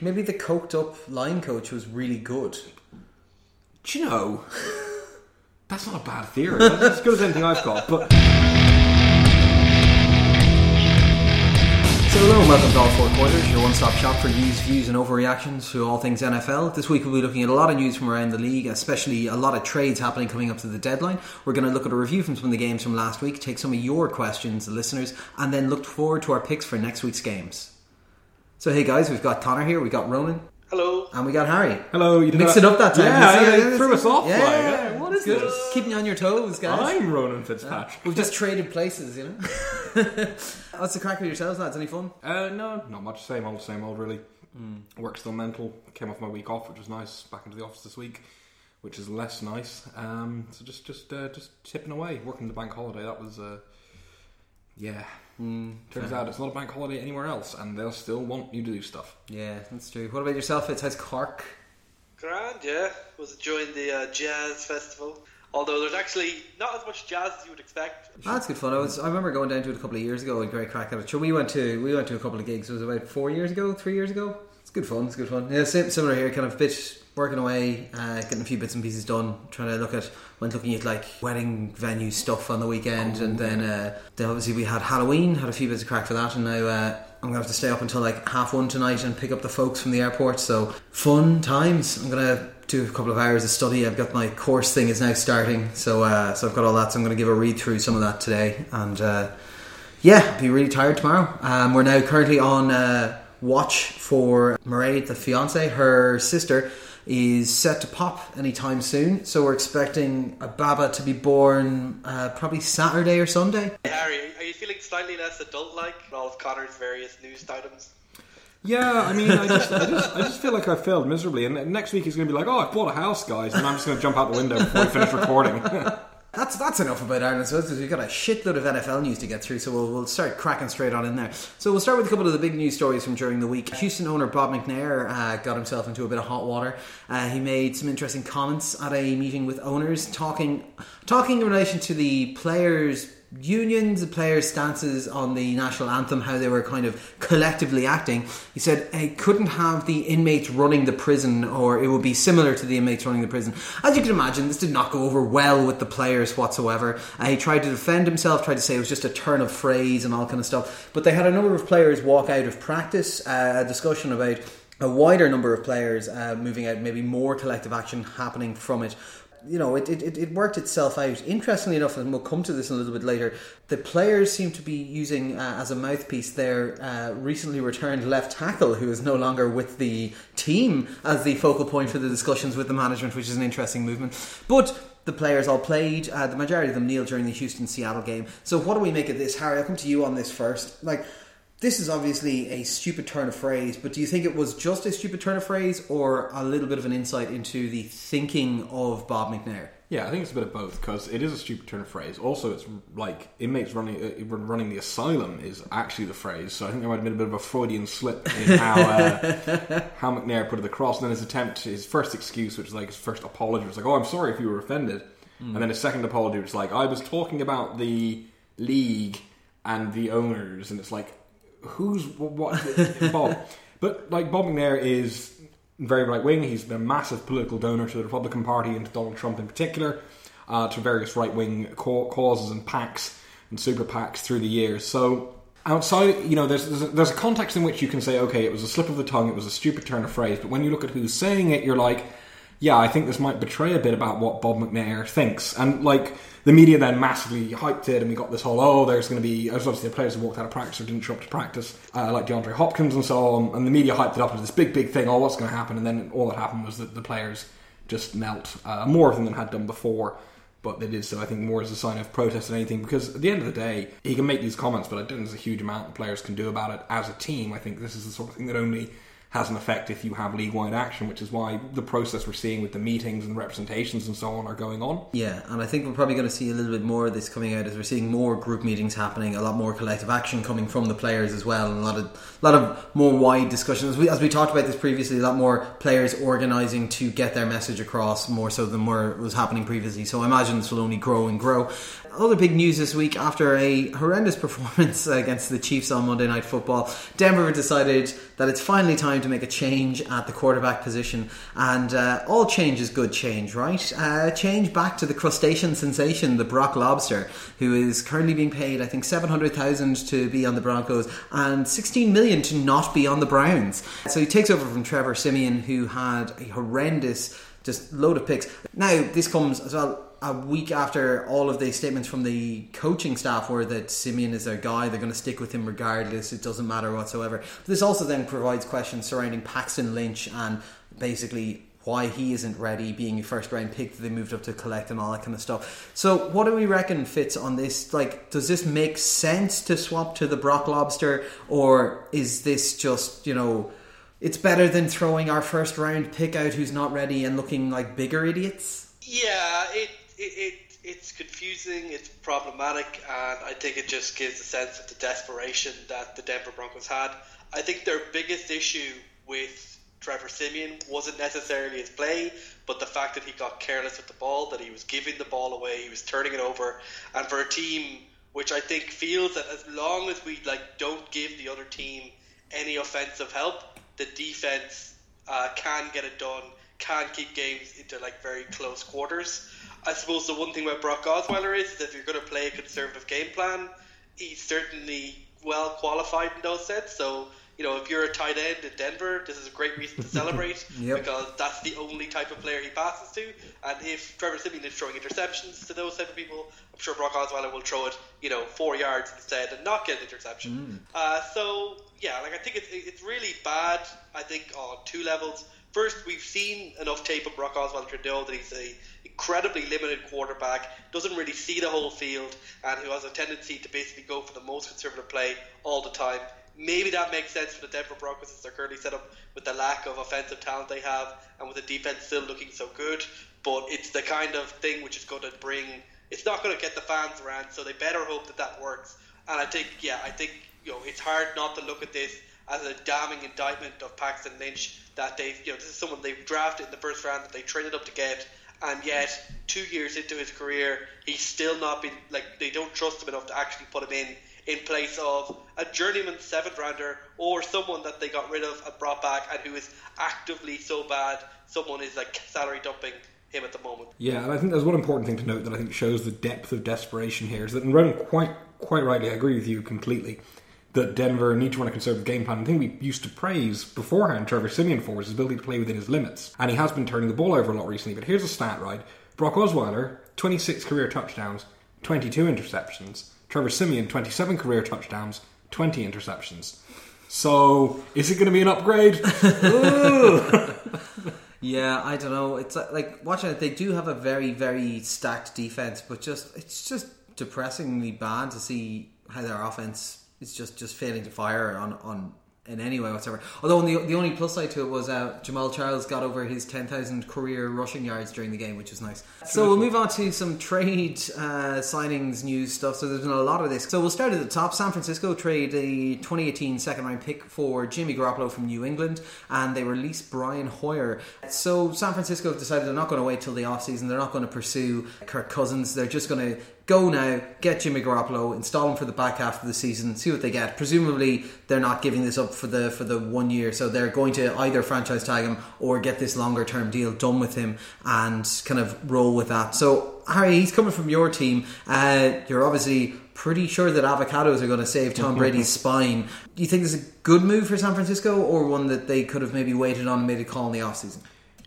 Maybe the coked up line coach was really good. Do you know? That's not a bad theory. That's as good as anything I've got. But so hello and welcome to All Four Quarters, your one-stop shop for news, views and overreactions to all things NFL. This week we'll be looking at a lot of news from around the league, especially a lot of trades happening coming up to the deadline. We're going to look at a review from some of the games from last week, take some of your questions, the listeners, and then look forward to our picks for next week's games. So hey guys, we've got Connor here, we've got Ronan. Hello. And we got Harry. Hello. You mixed it up that time. Yeah, threw us off. Yeah, what is good. This? Keeping you on your toes, guys. I'm Ronan Fitzpatrick. We've just traded places, you know. What's the crack with yourselves, lads? Any fun? No, not much. Same old, really. Work's still mental. Came off my week off, which was nice. Back into the office this week, which is less nice. So just tipping away. Working the bank holiday. That was, turns out it's not a bank holiday anywhere else, and they'll still want you to do stuff. Yeah, that's true. What about yourself? It's how's Cork? Grand, yeah. Was enjoying the jazz festival. Although there's actually not as much jazz as you would expect. That's good fun. I remember going down to it a couple of years ago and great crack at it. Sure, we went to a couple of gigs. It was about 3 years ago. It's good fun. Yeah, similar here. Kind of a bit working away, getting a few bits and pieces done. Trying to looking at like wedding venue stuff on the weekend, and then obviously we had Halloween. Had a few bits of crack for that, and now I'm gonna have to stay up until like 1:30 tonight and pick up the folks from the airport. So fun times. I'm gonna do a couple of hours of study. I've got my course thing is now starting, so I've got all that. So I'm going to give a read through some of that today, and be really tired tomorrow. We're now currently on watch for Mairead, the fiance. Her sister is set to pop anytime soon, so we're expecting a baba to be born probably Saturday or Sunday. Hey, Harry, are you feeling slightly less adult-like with all of Connor's various news items? Yeah, I mean, I just feel like I failed miserably, and next week he's going to be like, oh, I bought a house, guys, and I'm just going to jump out the window before we finish recording. That's enough about Ireland. So we've got a shitload of NFL news to get through, so we'll start cracking straight on in there. So we'll start with a couple of the big news stories from during the week. Houston owner Bob McNair got himself into a bit of hot water. He made some interesting comments at a meeting with owners, talking in relation to the players' unions, the players' stances on the national anthem, how they were kind of collectively acting. He said he couldn't have the inmates running the prison, or it would be similar to the inmates running the prison. As you can imagine, this did not go over well with the players whatsoever. He tried to defend himself, tried to say it was just a turn of phrase and all kind of stuff. But they had a number of players walk out of practice, a discussion about a wider number of players moving out, maybe more collective action happening from it. You know, it worked itself out. Interestingly enough, and we'll come to this in a little bit later, the players seem to be using as a mouthpiece their recently returned left tackle, who is no longer with the team, as the focal point for the discussions with the management, which is an interesting movement. But the players all played, the majority of them kneeled during the Houston-Seattle game. So what do we make of this? Harry, I'll come to you on this first. Like, this is obviously a stupid turn of phrase, but do you think it was just a stupid turn of phrase, or a little bit of an insight into the thinking of Bob McNair? Yeah, I think it's a bit of both, because it is a stupid turn of phrase. Also, it's like inmates running the asylum is actually the phrase, so I think there might have been a bit of a Freudian slip in how McNair put it across. And then his first excuse, which is like his first apology, was like, oh, I'm sorry if you were offended. Mm. And then his second apology was like, I was talking about the league and the owners, and it's like, who's what? Bob. But like, Bob McNair is very right wing. He's been a massive political donor to the Republican Party and to Donald Trump in particular, to various right wing causes and PACs and super PACs through the years. So outside, you know, there's a context in which you can say, okay, it was a slip of the tongue, it was a stupid turn of phrase. But when you look at who's saying it, you're like, yeah, I think this might betray a bit about what Bob McNair thinks. And like, the media then massively hyped it, and we got this whole, there's obviously the players who walked out of practice or didn't show up to practice, like DeAndre Hopkins and so on, and the media hyped it up into this big thing, what's going to happen? And then all that happened was that the players just knelt, more of them than had done before, but they did so, I think, more as a sign of protest than anything, because at the end of the day, he can make these comments, but I don't think there's a huge amount the players can do about it as a team. I think this is the sort of thing that only has an effect if you have league-wide action, which is why the process we're seeing with the meetings and representations and so on are going on. Yeah, and I think we're probably going to see a little bit more of this coming out as we're seeing more group meetings happening, a lot more collective action coming from the players as well, and a lot of more wide discussions. As we talked about this previously, a lot more players organising to get their message across, more so than where it was happening previously. So I imagine this will only grow and grow. Other big news this week, after a horrendous performance against the Chiefs on Monday Night Football, Denver decided that it's finally time time to make a change at the quarterback position, and all change is good change, right? Change back to the crustacean sensation, the Brock Lobster, who is currently being paid, I think, $700,000 to be on the Broncos and $16 million to not be on the Browns. So he takes over from Trevor Siemian, who had a horrendous, just load of picks. Now, this comes as well a week after all of the statements from the coaching staff were that Siemian is their guy, they're going to stick with him regardless, it doesn't matter whatsoever. But this also then provides questions surrounding Paxton Lynch and basically why he isn't ready, being a first round pick that they moved up to collect and all that kind of stuff. So what do we reckon fits on this? Like, does this make sense to swap to the Brock Lobster, or is this just, you know, it's better than throwing our first round pick out who's not ready and looking like bigger idiots? Yeah, it's confusing, it's problematic, and I think it just gives a sense of the desperation that the Denver Broncos had. I think their biggest issue with Trevor Siemian wasn't necessarily his play, but the fact that he got careless with the ball, that he was giving the ball away, he was turning it over. And for a team which I think feels that as long as we don't give the other team any offensive help, the defense can get it done, can keep games into very close quarters. I suppose the one thing about Brock Osweiler is that if you're going to play a conservative game plan, he's certainly well qualified in those sets. So, you know, if you're a tight end in Denver, this is a great reason to celebrate because that's the only type of player he passes to. And if Trevor Siemian is throwing interceptions to those type of people, I'm sure Brock Osweiler will throw it, 4 yards instead and not get an interception. I think it's really bad, I think, on two levels. First, we've seen enough tape of Brock Osweiler to know that he's an incredibly limited quarterback, doesn't really see the whole field, and who has a tendency to basically go for the most conservative play all the time. Maybe that makes sense for the Denver Broncos as they're currently set up with the lack of offensive talent they have and with the defense still looking so good. But it's the kind of thing which is going to bring... It's not going to get the fans around, so they better hope that works. And I think it's hard not to look at this as a damning indictment of Paxton Lynch, that they've, this is someone they've drafted in the first round that they traded up to get, and yet 2 years into his career, he's still not been, they don't trust him enough to actually put him in place of a journeyman seventh rounder or someone that they got rid of and brought back and who is actively so bad, someone is salary dumping him at the moment. Yeah, and I think there's one important thing to note that I think shows the depth of desperation here is that, and Ronan quite rightly, I agree with you completely, that Denver need to run a conservative game plan. The thing we used to praise beforehand Trevor Siemian for was his ability to play within his limits. And he has been turning the ball over a lot recently, but here's a stat, right? Brock Osweiler, 26 career touchdowns, 22 interceptions. Trevor Siemian, 27 career touchdowns, 20 interceptions. So, is it going to be an upgrade? Yeah, I don't know. It's watching it, they do have a very, very stacked defense, but it's just depressingly bad to see how their offense... It's just failing to fire on in any way whatsoever. Although the only plus side to it was Jamaal Charles got over his 10,000 career rushing yards during the game, which is nice. So we'll move on to some trade signings, news stuff. So there's been a lot of this. So we'll start at the top. San Francisco trade a 2018 second round pick for Jimmy Garoppolo from New England, and they release Brian Hoyer. So San Francisco have decided they're not going to wait till the offseason. They're not going to pursue Kirk Cousins. They're just going to go now, get Jimmy Garoppolo, install him for the back half of the season, see what they get. Presumably, they're not giving this up for the 1 year, so they're going to either franchise tag him or get this longer-term deal done with him and kind of roll with that. So, Harry, he's coming from your team. You're obviously pretty sure that avocados are going to save Tom Brady's spine. Do you think this is a good move for San Francisco, or one that they could have maybe waited on and made a call in the offseason?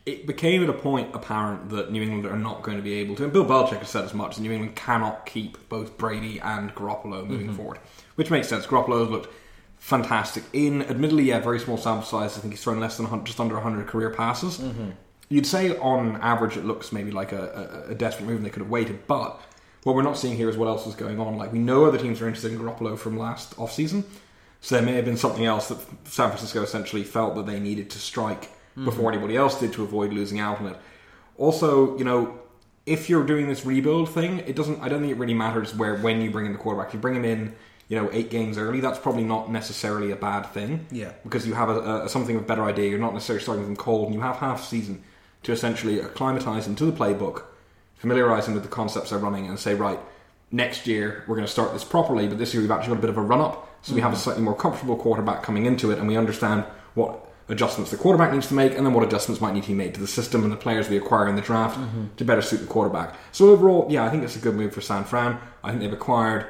It became at a point apparent that New England are not going to be able to, and Bill Belichick has said as much, that New England cannot keep both Brady and Garoppolo moving forward, which makes sense. Garoppolo has looked fantastic in, admittedly, very small sample size. I think he's thrown just under 100 career passes. You'd say on average it looks maybe like a desperate move and they could have waited, but what we're not seeing here is what else is going on. We know other teams are interested in Garoppolo from last offseason, so there may have been something else that San Francisco essentially felt that they needed to strike before anybody else did to avoid losing out on it. Also, if you're doing this rebuild thing, I don't think it really matters when you bring in the quarterback. If you bring him in, 8 games early, that's probably not necessarily a bad thing. Yeah. Because you have something of a better idea. You're not necessarily starting with him cold, and you have half a season to essentially acclimatise him to the playbook, familiarise him with the concepts they're running, and say, right, next year we're going to start this properly, but this year we've actually got a bit of a run-up, so we have a slightly more comfortable quarterback coming into it, and we understand what adjustments the quarterback needs to make, and then what adjustments might need to be made to the system and the players we acquire in the draft to better suit the quarterback. So overall, yeah, I think it's a good move for San Fran. I think they've acquired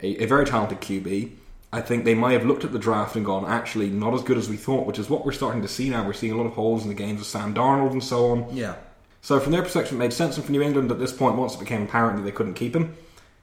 a very talented QB. I think they might have looked at the draft and gone, actually, not as good as we thought, which is what we're starting to see now. We're seeing a lot of holes in the games with Sam Darnold and so on. Yeah. So from their perspective, it made sense. And for New England, at this point, once it became apparent that they couldn't keep him,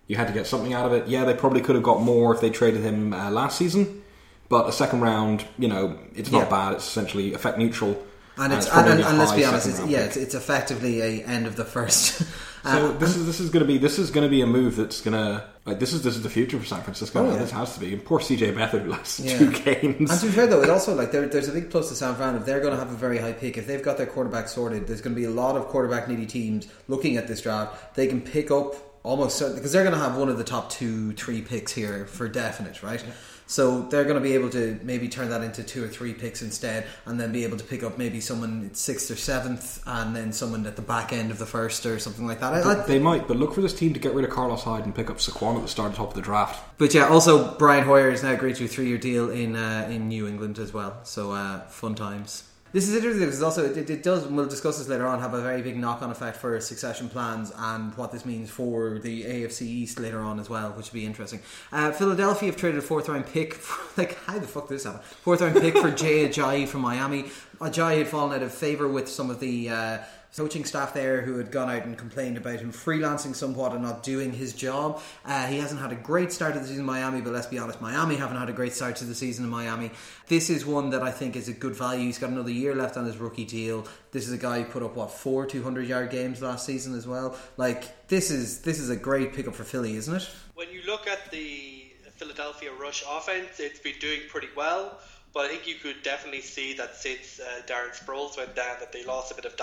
you had to get something out of it. Yeah, they probably could have got more if they traded him last season. But a second round, you know, it's not bad. It's essentially effect neutral. And it's and let's be honest, it's effectively a end of the first. So this is going to be a move that's going to this is the future for San Francisco. Oh, yeah. This has to be. And poor CJ Beathard last two games. And to be fair though, it also there's a big plus to San Fran if they're going to have a very high pick. If they've got their quarterback sorted, there's going to be a lot of quarterback needy teams looking at this draft. They can pick up almost certainly because they're going to have one of the top 2-3 picks here for definite, right? Yeah. So they're going to be able to maybe turn that into 2 or 3 picks instead, and then be able to pick up maybe someone 6th or 7th, and then someone at the back end of the 1st or something like that. They might, but look for this team to get rid of Carlos Hyde and pick up Saquon at the top of the draft. But yeah, also Brian Hoyer has now agreed to a 3-year deal in New England as well. So fun times. This is interesting because also it does, and we'll discuss this later on, have a very big knock-on effect for succession plans and what this means for the AFC East later on as well, which would be interesting. Philadelphia have traded a 4th-round pick. How the fuck did this happen? 4th-round pick for Jay Ajayi from Miami. Ajayi had fallen out of favour with some of the coaching staff there who had gone out and complained about him freelancing somewhat and not doing his job. He hasn't had a great start to the season in Miami, but let's be honest, Miami haven't had a great start to the season in Miami. This is one that I think is a good value. He's got another year left on his rookie deal. This is a guy who put up, 4 200-yard games last season as well. Like, this is a great pickup for Philly, isn't it? When you look at the Philadelphia rush offense, it's been doing pretty well. But I think you could definitely see that since Darren Sproles went down, that they lost a bit of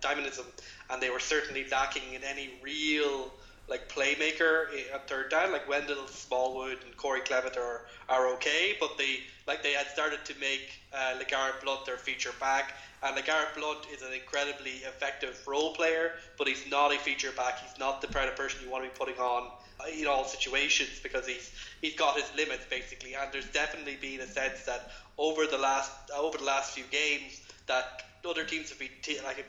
dynamism, and they were certainly lacking in any real playmaker at third down. Like Wendell Smallwood and Corey Clement are okay, but they had started to make LeGarrette Blount their feature back, and LeGarrette Blount is an incredibly effective role player, but he's not a feature back. He's not the kind of person you want to be putting on in all situations because he's got his limits basically, and there's definitely been a sense that over the last few games that other teams have been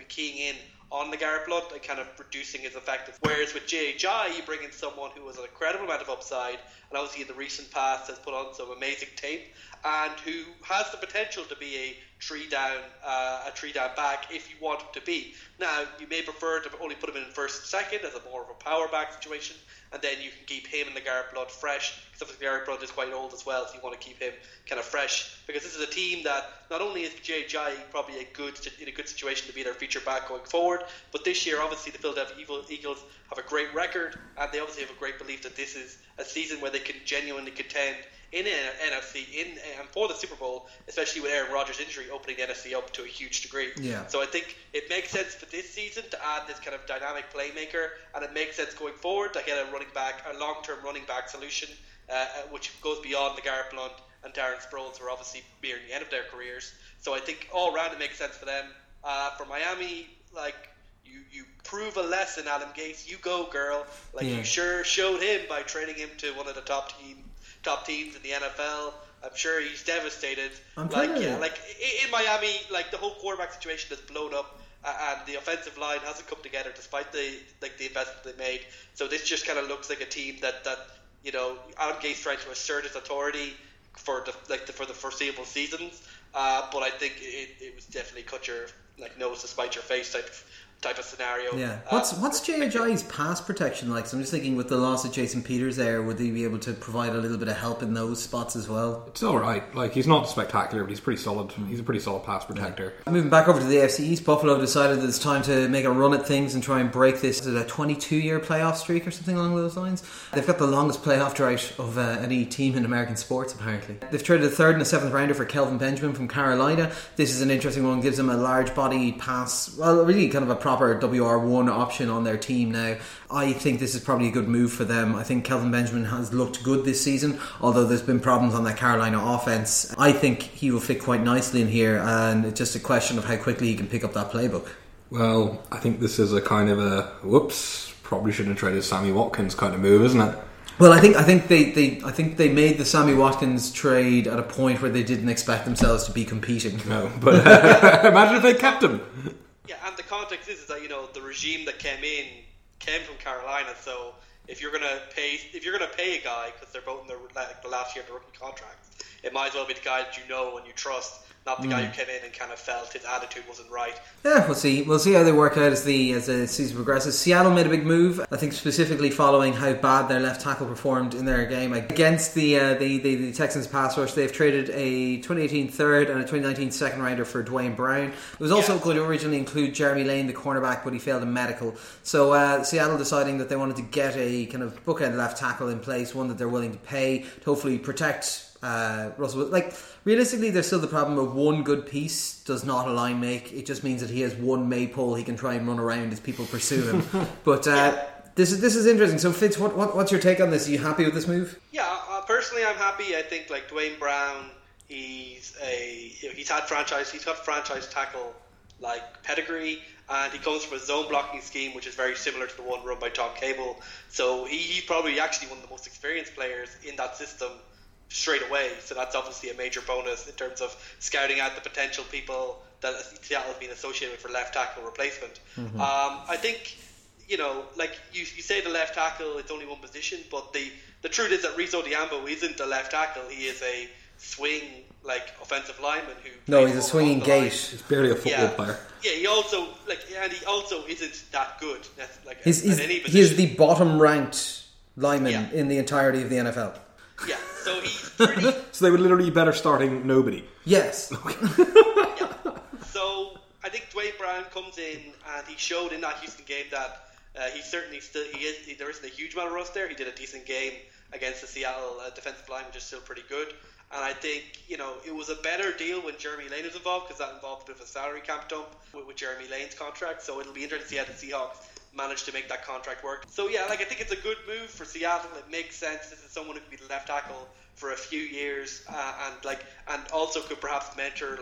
keying in on LeGarrette Blount and kind of reducing his effectiveness. Whereas with Jay Ajayi, you bring in someone who has an incredible amount of upside and obviously in the recent past has put on some amazing tape and who has the potential to be a three down back if you want him to be. Now, you may prefer to only put him in first and second as a more of a power back situation, and then you can keep him and LeGarrette Blount fresh, because LeGarrette Blount is quite old as well, so you want to keep him kind of fresh, because this is a team that not only is Jay Ajayi probably in a good situation to be their feature back going forward, but this year obviously the Philadelphia Eagles have a great record, and they obviously have a great belief that this is a season where they can genuinely contend in NFC and for the Super Bowl, especially with Aaron Rodgers' injury opening the NFC up to a huge degree. Yeah. So I think it makes sense for this season to add this kind of dynamic playmaker, and it makes sense going forward to get a long-term running back solution, which goes beyond LeGarrette Blount and Darren Sproles, who are obviously near the end of their careers. So I think all around it makes sense for them. For Miami, you prove a lesson, Adam Gase. You go, girl. You sure showed him by trading him to one of the top teams in the NFL. I'm sure he's devastated. In Miami, the whole quarterback situation has blown up, and the offensive line hasn't come together despite the investment they made. So this just kind of looks like a team that you know, Adam Gase trying to assert his authority for the foreseeable seasons. But I think it was definitely cut your nose to spite your face type of scenario. Yeah. What's Jay Ajayi's pass protection like? So I'm just thinking with the loss of Jason Peters there, would he be able to provide a little bit of help in those spots as well? It's alright. He's not spectacular, but he's pretty solid. He's a pretty solid pass protector. Yeah. Moving back over to the AFC East, Buffalo decided that it's time to make a run at things and try and break this 22-year playoff streak or something along those lines. They've got the longest playoff drought of any team in American sports, apparently. They've traded a 3rd and a 7th rounder for Kelvin Benjamin from Carolina. This is an interesting one. Gives them a large body pass, really kind of a proper WR1 option on their team now. I think this is probably a good move for them. I think Kelvin Benjamin has looked good this season, although there's been problems on that Carolina offense. I think he will fit quite nicely in here, and it's just a question of how quickly he can pick up that playbook. Well, I think this is a kind of a whoops, probably shouldn't have traded Sammy Watkins kind of move, isn't it? Well, I think they made the Sammy Watkins trade at a point where they didn't expect themselves to be competing. No, but imagine if they kept him. Yeah, and the context is that, you know, the regime that came from Carolina. So if you're gonna pay a guy because they're both in the last year of the rookie contract, it might as well be the guy that you know and you trust. Not the guy who came in and kind of felt his attitude wasn't right. Yeah, we'll see. We'll see how they work out as the season progresses. Seattle made a big move, I think, specifically following how bad their left tackle performed in their game against the Texans pass rush. They've traded a 2018 third and a 2019 second rounder for Duane Brown. It was also going to originally include Jeremy Lane, the cornerback, but he failed a medical. So Seattle deciding that they wanted to get a kind of bookend left tackle in place, one that they're willing to pay to hopefully protect. Russell, like, realistically, there's still the problem of one good piece does not a line make. It just means that he has one maypole he can try and run around as people pursue him. But this is interesting. So, Fitz, what's your take on this? Are you happy with this move? Yeah, personally, I'm happy. I think, like, Duane Brown, he's got franchise tackle like pedigree, and he comes from a zone blocking scheme which is very similar to the one run by Tom Cable. So he's probably actually one of the most experienced players in that system. Straight away, so that's obviously a major bonus in terms of scouting out the potential people that Seattle's been associated with for left tackle replacement. Mm-hmm. I think, you know, like you say the left tackle, it's only one position, but the truth is that Rizo Diambo isn't a left tackle, he is a swing, like, offensive lineman who... No, he's a swinging gate. He's barely a football player. Yeah, he also isn't that good. That's like he's at any position. He is the bottom-ranked lineman in the entirety of the NFL. Yeah, so he's pretty... So they would literally be better starting nobody. Yes. Yeah. So I think Duane Brown comes in and he showed in that Houston game that there isn't a huge amount of rust there. He did a decent game against the Seattle defensive line, which is still pretty good. And I think, you know, it was a better deal when Jeremy Lane was involved because that involved a bit of a salary cap dump with Jeremy Lane's contract. So it'll be interesting to see how the Seahawks managed to make that contract work. So yeah, like, I think it's a good move for Seattle. It makes sense. This is someone who could be the left tackle for a few years, and also could perhaps mentor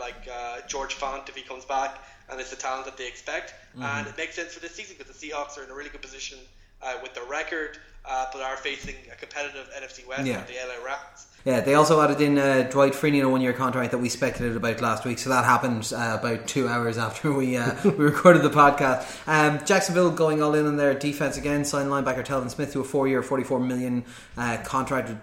George Font if he comes back and it's the talent that they expect. Mm-hmm. And it makes sense for this season because the Seahawks are in a really good position with their record, but are facing a competitive NFC West with the LA Rams. Yeah, they also added in Dwight Freeney on a one-year contract that we speculated about last week. So that happened about 2 hours after we recorded the podcast. Jacksonville going all in on their defense again. Signed linebacker Telvin Smith to a 4-year, $44 million contract with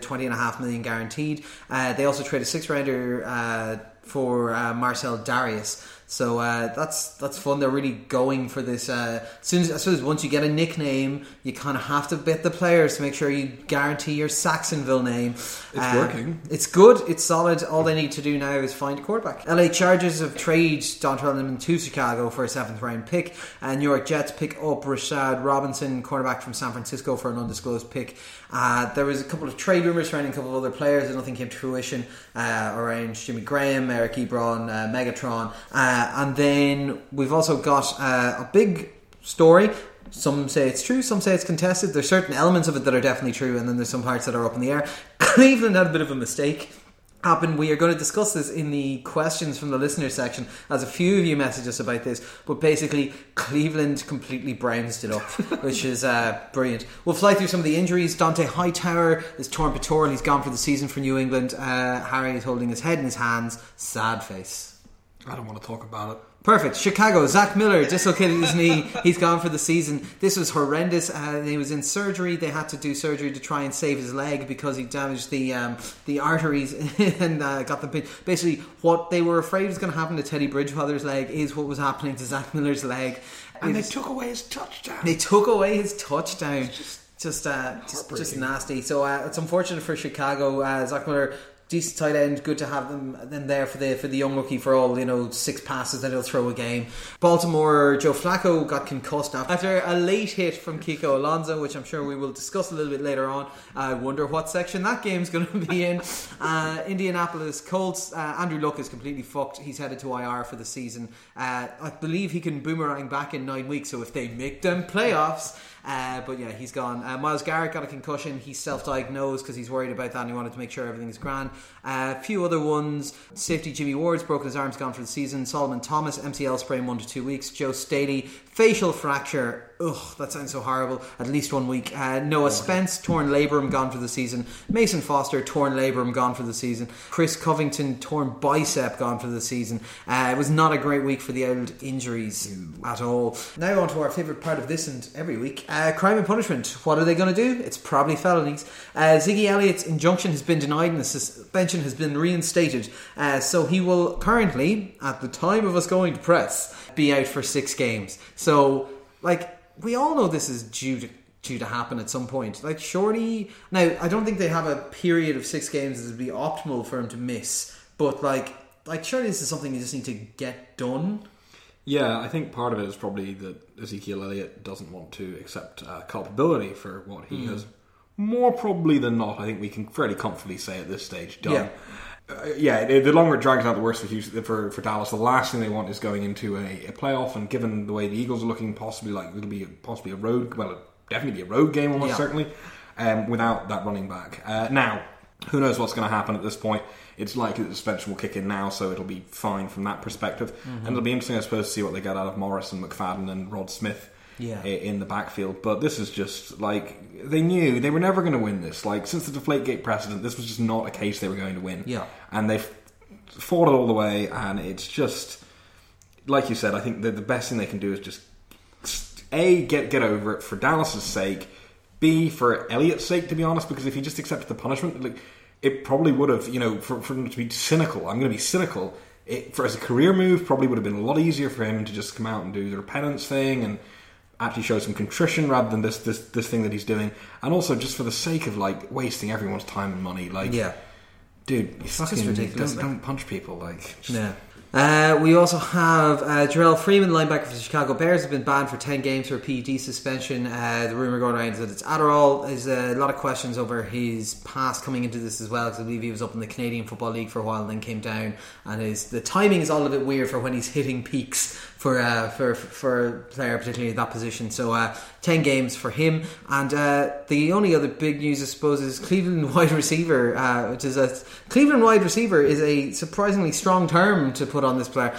$20.5 million guaranteed. They also traded a six-rounder for Marcel Darius. So that's fun. They're really going for this. As soon as once you get a nickname, you kind of have to bet the players to make sure you guarantee your Saxonville name. It's working. It's good. It's solid. All they need to do now is find a quarterback. LA Chargers have traded Dontrell Inman to Chicago for a 7th-round pick. And New York Jets pick up Rashad Robinson, cornerback from San Francisco, for an undisclosed pick. There was a couple of trade rumors surrounding a couple of other players, and nothing came to fruition around Jimmy Graham, Eric Ebron, Megatron. And then we've also got a big story. Some say it's true, some say it's contested. There's certain elements of it that are definitely true, and then there's some parts that are up in the air. Cleveland had a bit of a mistake happen. We are going to discuss this in the questions from the listener section, as a few of you messaged us about this, but basically Cleveland completely brownsed it up, which is brilliant. We'll fly through some of the injuries. Dante Hightower is torn pectoral. He's gone for the season for New England. Harry is holding his head in his hands. Sad face. I don't want to talk about it. Perfect. Chicago, Zach Miller dislocated his knee. He's gone for the season. This was horrendous. He was in surgery. They had to do surgery to try and save his leg because he damaged the arteries and got the pin. Basically, what they were afraid was going to happen to Teddy Bridgewater's leg is what was happening to Zach Miller's leg. And they took away his touchdown. Just nasty. So it's unfortunate for Chicago. Zach Miller... decent tight end, good to have them there for the young rookie for all, you know, 6 passes that he'll throw a game. Baltimore, Joe Flacco got concussed after a late hit from Kiko Alonso, which I'm sure we will discuss a little bit later on. I wonder what section that game's going to be in. Indianapolis Colts, Andrew Luck is completely fucked. He's headed to IR for the season. I believe he can boomerang back in 9 weeks, so if they make them playoffs... but yeah, he's gone. Myles Garrett got a concussion. He's self-diagnosed because he's worried about that and he wanted to make sure everything's grand. A few other ones. Safety Jimmy Ward's broken his arms, gone for the season. Solomon Thomas, MCL sprain 1 to 2 weeks. Joe Staley, facial fracture. Ugh, that sounds so horrible. At least 1 week. Noah Spence, torn labrum, gone for the season. Mason Foster, torn labrum, gone for the season. Chris Covington, torn bicep, gone for the season. It was not a great week for the old injuries at all. Now on to our favourite part of this and every week. Crime and punishment. What are they going to do? It's probably felonies. Ziggy Elliott's injunction has been denied and the suspension has been reinstated. So he will currently, at the time of us going to press, be out for 6 games. So, like... we all know this is due to happen at some point. Like, surely... now, I don't think they have a period of 6 games that would be optimal for him to miss. But, like surely this is something you just need to get done. Yeah, I think part of it is probably that Ezekiel Elliott doesn't want to accept culpability for what he has. More probably than not, I think we can fairly comfortably say at this stage, done. Yeah. The longer it drags out, the worse for Dallas. The last thing they want is going into a playoff, and given the way the Eagles are looking, it'll definitely be a road game almost certainly, without that running back. Now, who knows what's going to happen at this point? It's likely that the suspension will kick in now, so it'll be fine from that perspective. And it'll be interesting, I suppose, to see what they get out of Morris and McFadden and Rod Smith in the backfield. But this is just like, they knew they were never going to win this. Like, since the Deflategate precedent, this was just not a case they were going to win. Yeah, and they've fought it all the way, and it's just like you said. I think that the best thing they can do is just A, get over it for Dallas's sake, B, for Elliott's sake, to be honest, because if he just accepted the punishment, like, it probably would have, for him to be cynical, I'm going to be cynical, as a career move, probably would have been a lot easier for him to just come out and do the repentance thing and actually show some contrition rather than this thing that he's doing, and also just for the sake of wasting everyone's time and money. Dude, it's fucking ridiculous. Don't punch people. We also have Jarrell Freeman, linebacker for the Chicago Bears, has been banned for 10 games for a PED suspension. The rumour going around is that it's Adderall. There's a lot of questions over his past coming into this as well, because I believe he was up in the Canadian Football League for a while and then came down, and the timing is all a bit weird for when he's hitting peaks for a player, particularly in that position. So 10 games for him. And the only other big news, I suppose, is Cleveland wide receiver, is a surprisingly strong term to put on this player.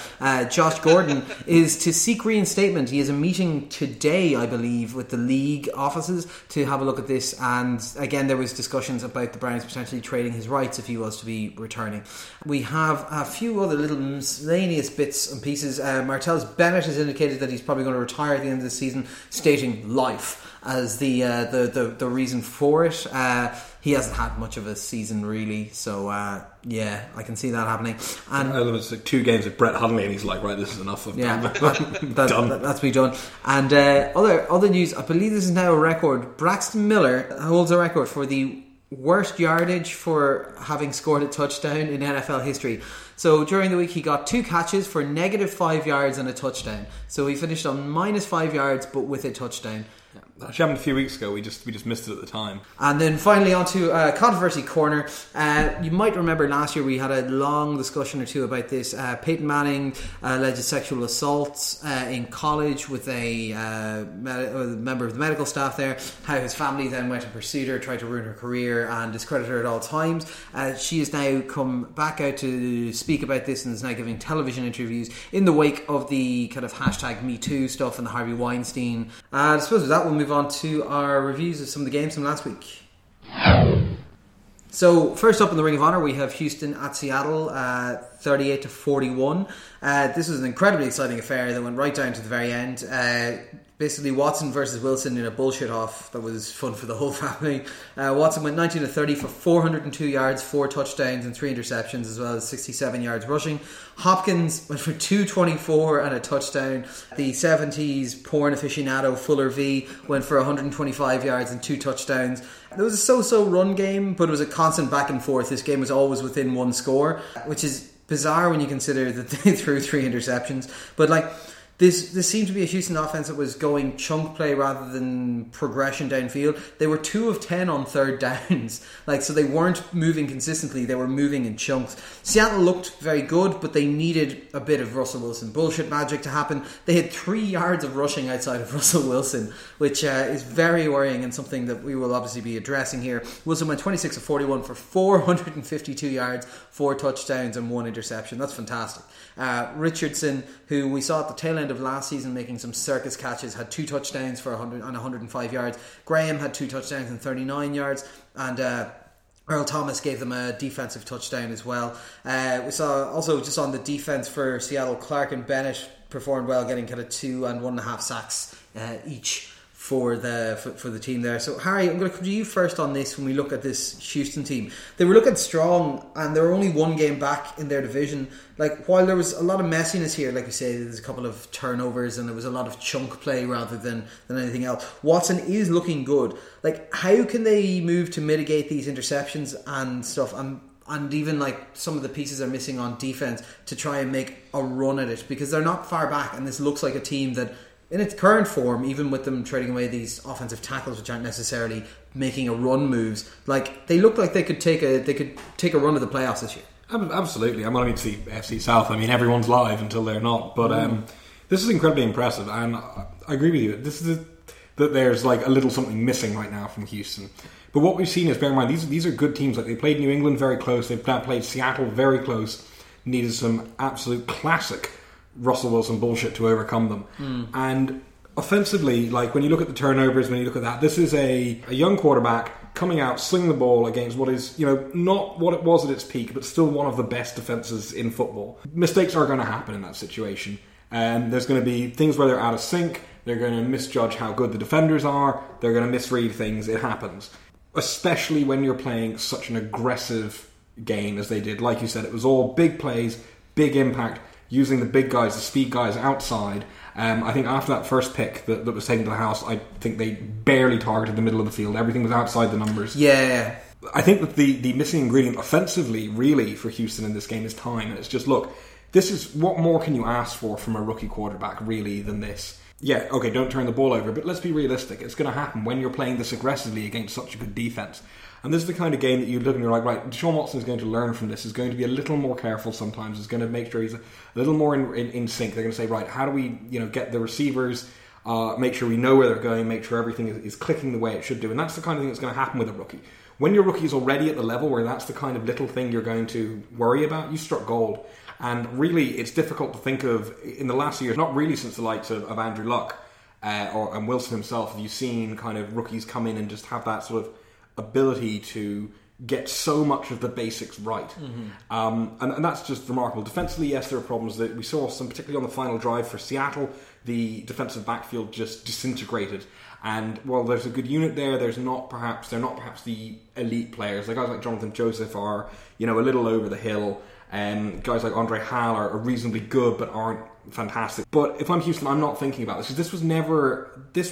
Josh Gordon is to seek reinstatement. He has a meeting today, I believe, with the league offices to have a look at this, and again there was discussions about the Browns potentially trading his rights if he was to be returning. We have a few other little miscellaneous bits and pieces. Martellus Bennett has indicated that he's probably going to retire at the end of the season, stating life as the reason for it. He hasn't had much of a season really, so I can see that happening. And there was 2 games with Brett Hundley, and he's like, right, this is enough. That's me done. And other news, I believe this is now a record. Braxton Miller holds a record for the worst yardage for having scored a touchdown in NFL history. So during the week he got 2 catches for -5 yards and a touchdown. So he finished on -5 yards but with a touchdown. Yeah, that happened a few weeks ago. We just missed it at the time. And then finally on to Controversy Corner. You might remember last year we had a long discussion or two about this. Peyton Manning alleged sexual assaults in college with a member of the medical staff there. How his family then went and pursued her, tried to ruin her career and discredit her at all times. She has now come back out to speak about this and is now giving television interviews in the wake of the kind of #MeToo stuff and the Harvey Weinstein. I suppose with that we'll move on to our reviews of some of the games from last week. So first up in the Ring of Honor we have Houston at Seattle, 38-41. This was an incredibly exciting affair that went right down to the very end. Basically Watson versus Wilson in a bullshit off that was fun for the whole family. Watson went 19-30 for 402 yards, 4 touchdowns and 3 interceptions, as well as 67 yards rushing. Hopkins went for 224 and a touchdown. The 70s porn aficionado Fuller V went for 125 yards and 2 touchdowns. There was a so-so run game, but it was a constant back and forth. This game was always within 1 score, which is bizarre when you consider that they threw 3 interceptions. But This seemed to be a Houston offense that was going chunk play rather than progression downfield. They were 2 of 10 on third downs, so they weren't moving consistently. They were moving in chunks. Seattle looked very good, but they needed a bit of Russell Wilson bullshit magic to happen. They had 3 yards of rushing outside of Russell Wilson, which is very worrying and something that we will obviously be addressing here. Wilson went 26 of 41 for 452 yards, 4 touchdowns and 1 interception. That's fantastic. Richardson, who we saw at the tail end of last season making some circus catches, had 2 touchdowns for 100 and 105 yards. Graham had 2 touchdowns and 39 yards, and Earl Thomas gave them a defensive touchdown as well. We saw also just on the defense for Seattle, Clark and Bennett performed well, getting kind of 2 and 1.5 sacks each for the team there. So Harry, I'm going to come to you first on this. When we look at this Houston team, they were looking strong and they were only 1 game back in their division. While there was a lot of messiness here, like we say, there's a couple of turnovers and there was a lot of chunk play rather than anything else. Watson is looking good. How can they move to mitigate these interceptions and stuff, and even some of the pieces are missing on defense to try and make a run at it? Because they're not far back, and this looks like a team that in its current form, even with them trading away these offensive tackles, which aren't necessarily making a run moves, they look like they could take a run of the playoffs this year. Absolutely. I mean, to see FC South. I mean, everyone's live until they're not. But this is incredibly impressive, and I agree with you. This is that there's a little something missing right now from Houston. But what we've seen is, bear in mind, these are good teams. They played New England very close. They played Seattle very close. Needed some absolute classic Russell Wilson bullshit to overcome them. And offensively, when you look at the turnovers, when you look at that, this is a young quarterback coming out, slinging the ball against what is, not what it was at its peak, but still one of the best defenses in football. Mistakes are going to happen in that situation. And there's going to be things where they're out of sync, they're going to misjudge how good the defenders are, they're going to misread things. It happens. Especially when you're playing such an aggressive game as they did. Like you said, it was all big plays, big impact, using the big guys, the speed guys outside. I think after that first pick that was taken to the house, I think they barely targeted the middle of the field. Everything was outside the numbers. Yeah. I think that the missing ingredient offensively, really, for Houston in this game is time. And it's just, look, this is, what more can you ask for from a rookie quarterback, really, than this? Yeah, okay, don't turn the ball over, but let's be realistic. It's going to happen when you're playing this aggressively against such a good defense. And this is the kind of game that you look and you're like, right, Deshaun Watson is going to learn from this. He's going to be a little more careful sometimes. He's going to make sure he's a little more in sync. They're going to say, right, how do we get the receivers, make sure we know where they're going, make sure everything is clicking the way it should do. And that's the kind of thing that's going to happen with a rookie. When your rookie is already at the level where that's the kind of little thing you're going to worry about, you struck gold. And really, it's difficult to think of in the last years, not really since the likes of Andrew Luck and Wilson himself, have you seen kind of rookies come in and just have that sort of ability to get so much of the basics right. Mm-hmm. And that's just remarkable. Defensively, yes, there are problems that we saw, some particularly on the final drive for Seattle. The defensive backfield just disintegrated, and while there's a good unit there, they're not perhaps the elite players. Guys like Jonathan Joseph are a little over the hill, and guys like Andre Hall are reasonably good but aren't fantastic. But if I'm Houston, I'm not thinking about this, because this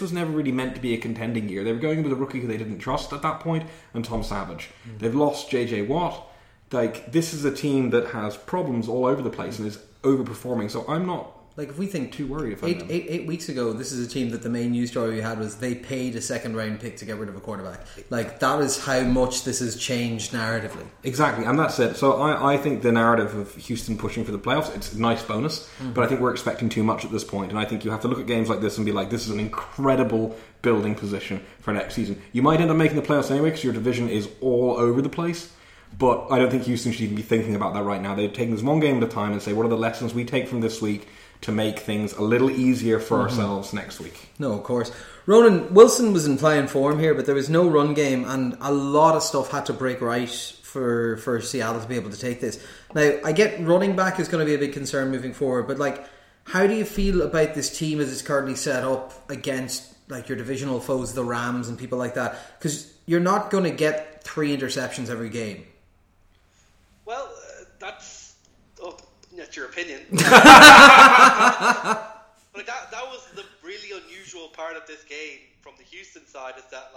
was never really meant to be a contending year. They were going with a rookie who they didn't trust at that point, and Tom Savage. Mm-hmm. They've lost JJ Watt. This is a team that has problems all over the place and is overperforming. So I'm not if we think too worried about them. 8 weeks ago, this is a team that the main news story we had was they paid a second round pick to get rid of a quarterback. That is how much this has changed narratively. Exactly, and that's it. So I think the narrative of Houston pushing for the playoffs, it's a nice bonus, mm-hmm. but I think we're expecting too much at this point. And I think you have to look at games like this and be like, this is an incredible building position for next season. You might end up making the playoffs anyway because your division is all over the place. But I don't think Houston should even be thinking about that right now. They've taken this 1 game at a time and say, what are the lessons we take from this week to make things a little easier for mm-hmm. ourselves next week? No, of course. Ronan, Wilson was in playing form here, but there was no run game, and a lot of stuff had to break right for Seattle to be able to take this. Now, I get running back is going to be a big concern moving forward, but how do you feel about this team as it's currently set up against your divisional foes, the Rams and people like that? Because you're not going to get 3 interceptions every game. Well, that's your opinion. But that was the really unusual part of this game from the Houston side, is that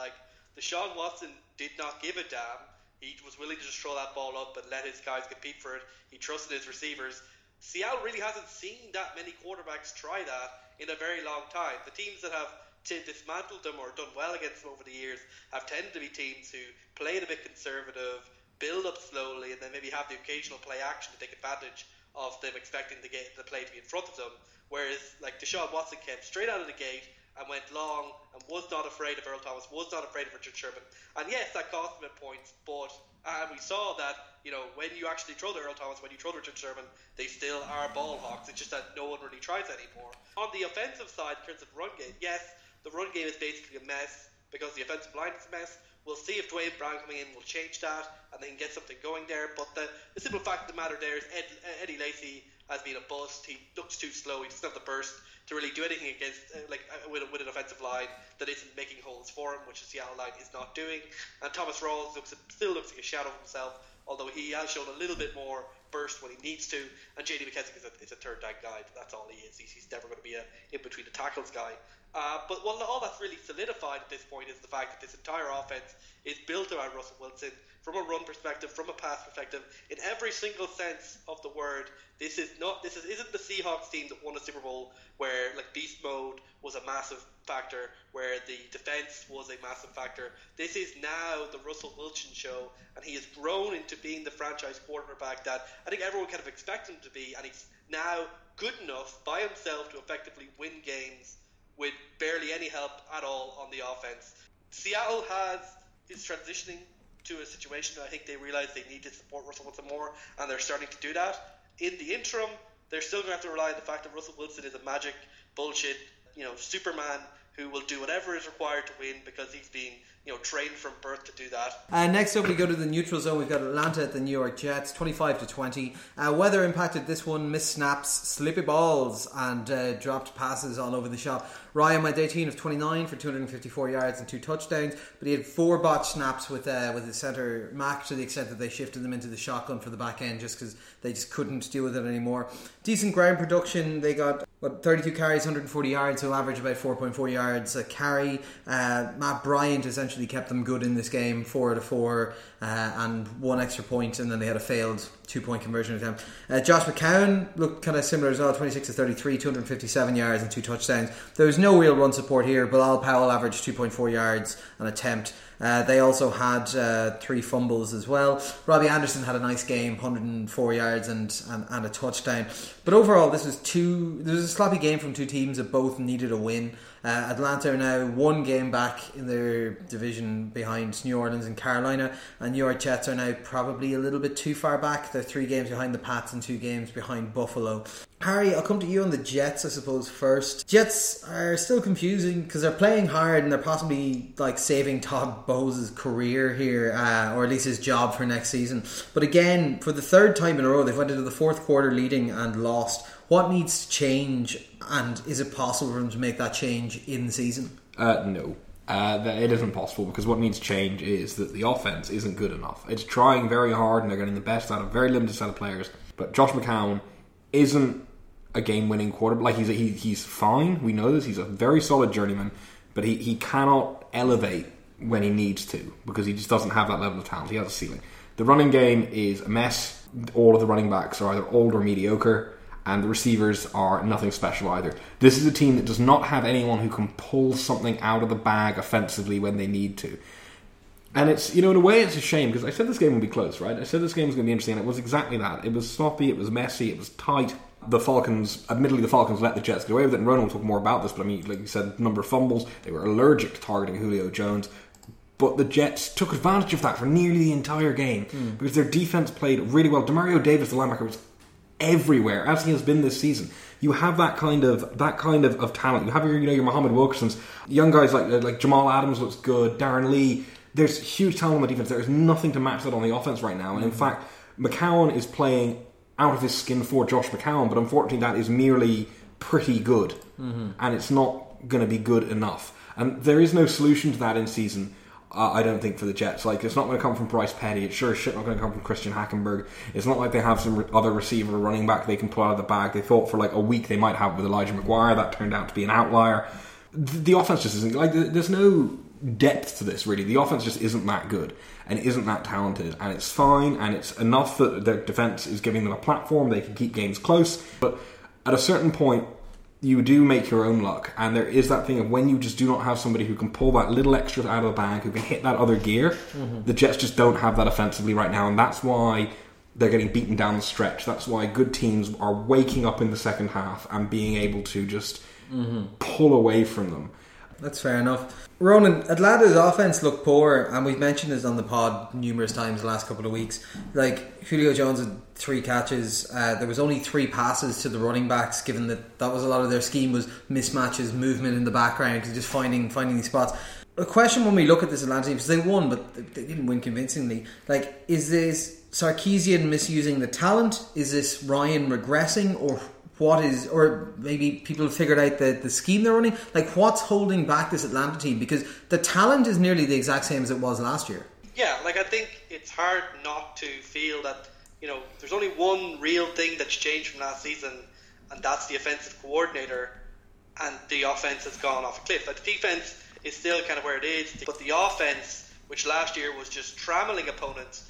Deshaun Watson did not give a damn. He was willing to just throw that ball up and let his guys compete for it. He trusted his receivers. Seattle really hasn't seen that many quarterbacks try that in a very long time. The teams that have dismantled them or done well against them over the years have tended to be teams who played a bit conservative, build up slowly, and then maybe have the occasional play action to take advantage of them expecting to get the play to be in front of them. Whereas like Deshaun Watson came straight out of the gate and went long and was not afraid of Earl Thomas, was not afraid of Richard Sherman. And yes, that cost him at points, but we saw that, you know, when you actually throw to Earl Thomas, when you throw to Richard Sherman, they still are ball hawks. It's just that no one really tries anymore. On the offensive side, in terms of run game, yes, the run game is basically a mess because the offensive line is a mess. We'll see if Duane Brown coming in will change that and they can get something going there. But the simple fact of the matter there is Eddie Lacy has been a bust. He looks too slow. He doesn't have the burst to really do anything against with an offensive line that isn't making holes for him, which the Seattle line is not doing. And Thomas Rawls still looks like a shadow of himself, although he has shown a little bit more burst when he needs to. And J.D. McKissic is a third-down guy. But that's all he is. He's never going to be a in-between-the-tackles guy. But all that's really solidified at this point is the fact that this entire offense is built around Russell Wilson from a run perspective, from a pass perspective, in every single sense of the word. This isn't the Seahawks team that won a Super Bowl where like beast mode was a massive factor, where the defense was a massive factor. This is now the Russell Wilson show, and he has grown into being the franchise quarterback that I think everyone kind of expected him to be, and he's now good enough by himself to effectively win games with barely any help at all on the offense. Seattle is transitioning to a situation where I think they realize they need to support Russell Wilson more, and they're starting to do that. In the interim, they're still going to have to rely on the fact that Russell Wilson is a magic bullshit, Superman who will do whatever is required to win because he's been, trained from birth to do that. Next up, we go to the neutral zone. We've got Atlanta at the New York Jets, 25-20. Weather impacted this one, missed snaps, slippy balls, and dropped passes all over the shop. Ryan went 18 of 29 for 254 yards and 2 touchdowns, but he had 4 botched snaps with his centre Mack, to the extent that they shifted them into the shotgun for the back end just because they just couldn't deal with it anymore. Decent ground production. They got 32 carries, 140 yards, so average about 4.4 yards a carry. Matt Bryant essentially kept them good in this game, 4 out of 4, and 1 extra point, and then they had a failed 2-point conversion attempt. Josh McCown looked kind of similar as well, 26 to 33, 257 yards and 2 touchdowns. There was no real run support here, but Al Powell averaged 2.4 yards an attempt. They also had 3 fumbles as well. Robbie Anderson had a nice game, 104 yards and a touchdown. But overall, this was a sloppy game from 2 teams that both needed a win. Atlanta are now 1 game back in their division behind New Orleans and Carolina, and New York Jets are now probably a little bit too far back. They're 3 games behind the Pats and 2 games behind Buffalo. Harry, I'll come to you on the Jets, I suppose, first. Jets are still confusing because they're playing hard and they're possibly like saving Todd Bowles' career here, or at least his job for next season. But again, for the 3rd time in a row, they've went into the 4th quarter leading and lost. What needs to change, and is it possible for them to make that change in the season? No. It isn't possible, because what needs to change is that the offense isn't good enough. It's trying very hard and they're getting the best out of a very limited set of players, but Josh McCown isn't a game-winning quarterback. Like, he's fine, we know this, he's a very solid journeyman, but he cannot elevate when he needs to, because he just doesn't have that level of talent. He has a ceiling. The running game is a mess. All of the running backs are either old or mediocre, and the receivers are nothing special either. This is a team that does not have anyone who can pull something out of the bag offensively when they need to. And it's, in a way it's a shame, because I said this game would be close, right? I said this game was going to be interesting, and it was exactly that. It was sloppy, it was messy, it was tight. Admittedly the Falcons let the Jets get away with it, and Ronan will talk more about this, but I mean, like you said, number of fumbles, they were allergic to targeting Julio Jones. But the Jets took advantage of that for nearly the entire game, because their defense played really well. Demario Davis, the linebacker, was everywhere, as he has been this season. You have that kind of talent. You have your Muhammad Wilkersons, young guys like Jamal Adams looks good, Darren Lee. There's huge talent on the defense. There is nothing to match that on the offense right now. And in fact, McCown is playing out of his skin for Josh McCown, but unfortunately, that is merely pretty good, and it's not going to be good enough. And there is no solution to that in season. I don't think, for the Jets. Like, it's not going to come from Bryce Petty. It's sure as shit not going to come from Christian Hackenberg. It's not like they have some other receiver or running back they can pull out of the bag. They thought for a week they might have with Elijah McGuire. That turned out to be an outlier. The offense just isn't... Like, there's no depth to this, really. The offense just isn't that good and isn't that talented, and it's fine, and it's enough that their defense is giving them a platform. They can keep games close, but at a certain point, you do make your own luck, and there is that thing of when you just do not have somebody who can pull that little extra out of the bag, who can hit that other gear, the Jets just don't have that offensively right now, and that's why they're getting beaten down the stretch. That's why good teams are waking up in the second half and being able to just pull away from them. That's fair enough. Ronan, Atlanta's offense looked poor, and we've mentioned this on the pod numerous times the last couple of weeks. Like, Julio Jones had 3 catches. There was only 3 passes to the running backs, given that that was a lot of their scheme was mismatches, movement in the background, just finding these spots. A question when we look at this Atlanta team, because they won, but they didn't win convincingly. Like, is this Sarkisian misusing the talent? Is this Ryan regressing, or what is, or maybe people have figured out the scheme they're running? Like, what's holding back this Atlanta team? Because the talent is nearly the exact same as it was last year. Yeah, like, I think it's hard not to feel that, you know, there's only one real thing that's changed from last season, and that's the offensive coordinator, and the offense has gone off a cliff. Like, the defense is still kind of where it is, but the offense, which last year was just trammeling opponents,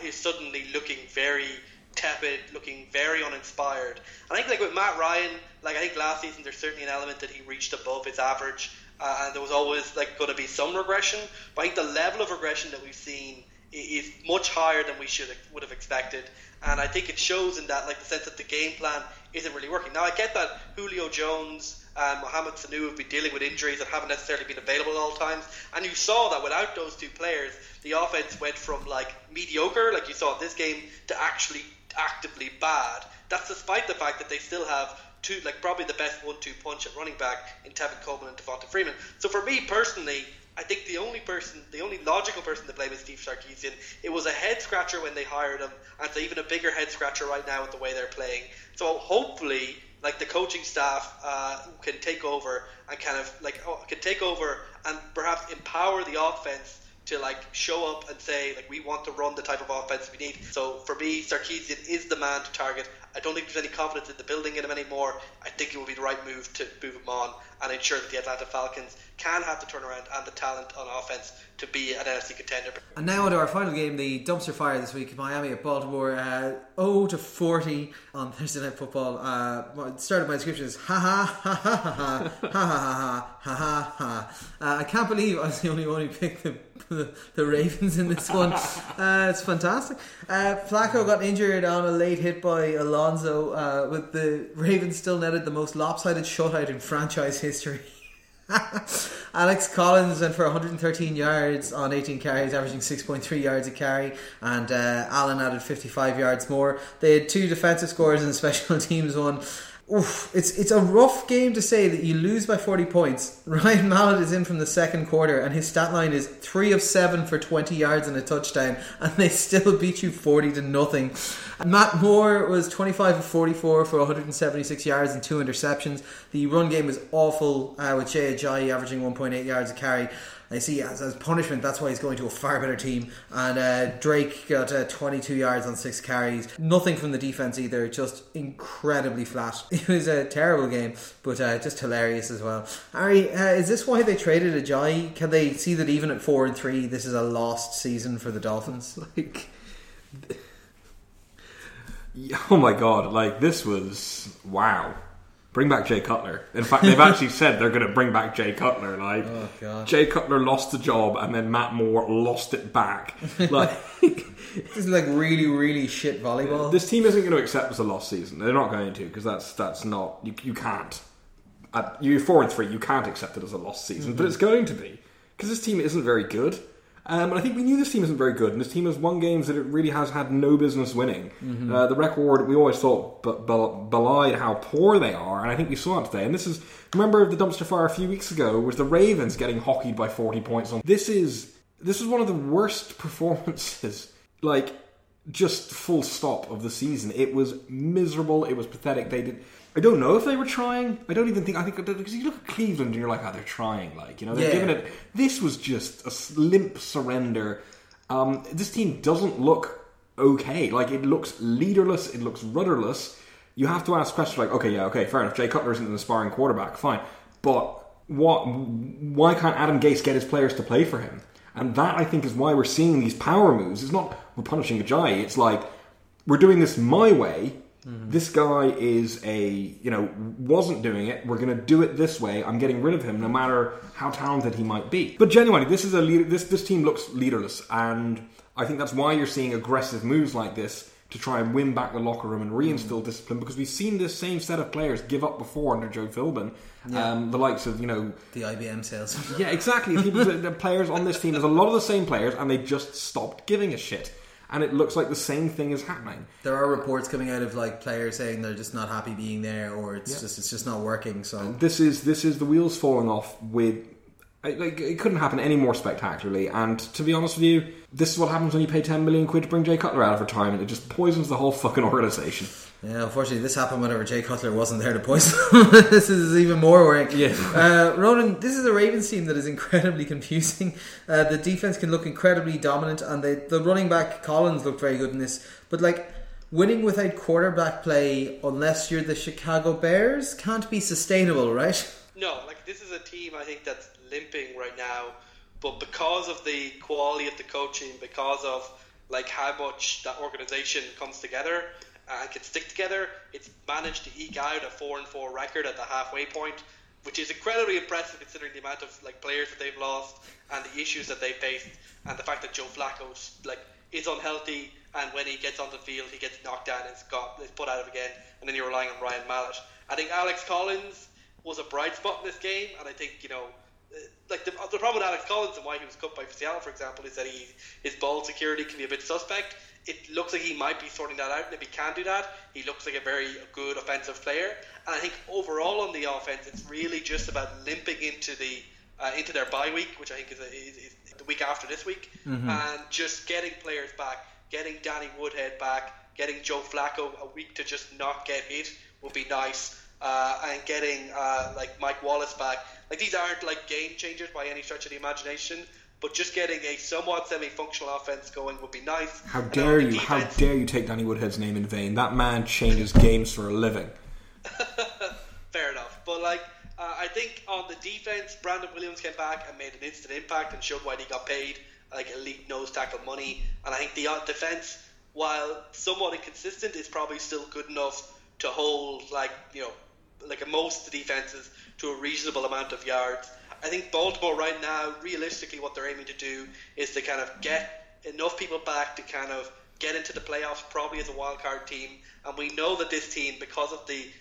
is suddenly looking very tepid, looking very uninspired. I think, like, with Matt Ryan, like, I think last season there's certainly an element that he reached above his average, and there was always, like, going to be some regression, but I think the level of regression that we've seen is much higher than we would have expected, and I think it shows in that, like, the sense that the game plan isn't really working. Now, I get that Julio Jones and Mohamed Sanu have been dealing with injuries that haven't necessarily been available at all times, and you saw that without those 2 players, the offense went from, like, mediocre, like you saw in this game, to actually actively bad. That's despite the fact that they still have 2, like, probably the best 1-2 punch at running back in Tevin Coleman and Devonta Freeman. So for me personally, I think the only logical person to blame is Steve Sarkisian. It was a head scratcher when they hired him, and it's even a bigger head scratcher right now with the way they're playing. So hopefully, like, the coaching staff can take over and kind of, like, can take over and perhaps empower the offense to, like, show up and say, like, we want to run the type of offense we need. So for me, Sarkisian is the man to target. I don't think there's any confidence in the building in him anymore. I think it would be the right move to move him on and ensure that the Atlanta Falcons can have the turnaround and the talent on offense to be an NFC contender. And now to our final game, the dumpster fire this week, Miami at Baltimore, 0-40 on Thursday Night Football. The start of my description is ha ha ha ha ha ha ha ha ha ha ha. I can't believe I was the only one who picked the Ravens in this one. It's fantastic. Flacco got injured on a late hit by Alonso, with the Ravens still netted the most lopsided shutout in franchise history. Alex Collins went for 113 yards on 18 carries, averaging 6.3 yards a carry, and Allen added 55 yards more. They had 2 defensive scores and a special teams one. Oof, it's a rough game to say that you lose by 40 points. Ryan Mallett is in from the second quarter, and his stat line is 3 of 7 for 20 yards and a touchdown, and they still beat you 40-0. Matt Moore was 25 of 44 for 176 yards and 2 interceptions. The run game was awful, with Jay Ajayi averaging 1.8 yards a carry. I see as punishment, that's why he's going to a far better team. And Drake got 22 yards on 6 carries. Nothing from the defense either, just incredibly flat. It was a terrible game, but just hilarious as well. Harry, is this why they traded Ajayi? Can they see that even at 4-3, this is a lost season for the Dolphins? Like, oh my God, like, this was, wow. Bring back Jay Cutler. In fact, they've actually said they're going to bring back Jay Cutler. Like, oh God. Jay Cutler lost the job, and then Matt Moore lost it back. Like, this is like really, really shit volleyball. This team isn't going to accept as a lost season. They're not going to, because that's not you can't. You're 4-3. You can't accept it as a lost season, but it's going to be, because this team isn't very good. And I think we knew this team isn't very good, and this team has won games that it really has had no business winning. The record, we always thought, belied how poor they are, and I think we saw it today. And this is, remember the dumpster fire a few weeks ago, was the Ravens getting hockeyed by 40 points on. This is one of the worst performances, like, just full stop, of the season. It was miserable, it was pathetic. I don't know if they were trying. I think because you look at Cleveland and you're like, oh, they're trying. Like, you know, they're giving it. This was just a limp surrender. This team doesn't look okay. Like, it looks leaderless. It looks rudderless. You have to ask questions like, okay, fair enough. Jay Cutler isn't an aspiring quarterback. Fine. But why can't Adam Gase get his players to play for him? And that, I think, is why we're seeing these power moves. It's not we're punishing Ajayi. It's like, we're doing this my way. Mm-hmm. This guy is wasn't doing it. We're going to do it this way. I'm getting rid of him, no matter how talented he might be. But genuinely, this is a leader. This team looks leaderless, and I think that's why you're seeing aggressive moves like this to try and win back the locker room and reinstill discipline. Because we've seen this same set of players give up before under Joe Philbin, the likes of the IBM salesman. Yeah, exactly. The players on this team, there's a lot of the same players, and they just stopped giving a shit. And it looks like the same thing is happening. There are reports coming out of players saying they're just not happy being there, or it's just not working. So and this is the wheels falling off. With it couldn't happen any more spectacularly. And to be honest with you, this is what happens when you pay £10 million to bring Jay Cutler out of retirement. It just poisons the whole fucking organisation. Yeah, unfortunately, this happened whenever Jay Cutler wasn't there to poison him. This is even more worrying. Yeah. Ronan, this is a Ravens team that is incredibly confusing. The defense can look incredibly dominant, and the running back Collins looked very good in this. But winning without quarterback play, unless you're the Chicago Bears, can't be sustainable, right? No, this is a team I think that's limping right now. But because of the quality of the coaching, because of how much that organization comes together and can stick together, it's managed to eke out a 4-4 record at the halfway point, which is incredibly impressive considering the amount of players that they've lost and the issues that they faced, and the fact that Joe Flacco is unhealthy, and when he gets on the field he gets knocked down and is put out of again, and then you're relying on Ryan Mallett. I think Alex Collins was a bright spot in this game, and I think the problem with Alex Collins and why he was cut by Seattle, for example, is that his ball security can be a bit suspect. It looks like he might be sorting that out, and if he can do that, he looks like a very good offensive player. And I think overall on the offense, it's really just about limping into their bye week, which I think is the week after this week, and just getting players back, getting Danny Woodhead back, getting Joe Flacco a week to just not get hit would be nice, and getting Mike Wallace back. These aren't game changers by any stretch of the imagination, but just getting a somewhat semi-functional offense going would be nice. How dare you take Danny Woodhead's name in vain? That man changes games for a living. Fair enough. But I think on the defense, Brandon Williams came back and made an instant impact and showed why he got paid elite nose tackle money. And I think the defense, while somewhat inconsistent, is probably still good enough to hold most defenses to a reasonable amount of yards. I think Baltimore right now, realistically, what they're aiming to do is to kind of get enough people back to kind of get into the playoffs, probably as a wild card team. And we know that this team, because of the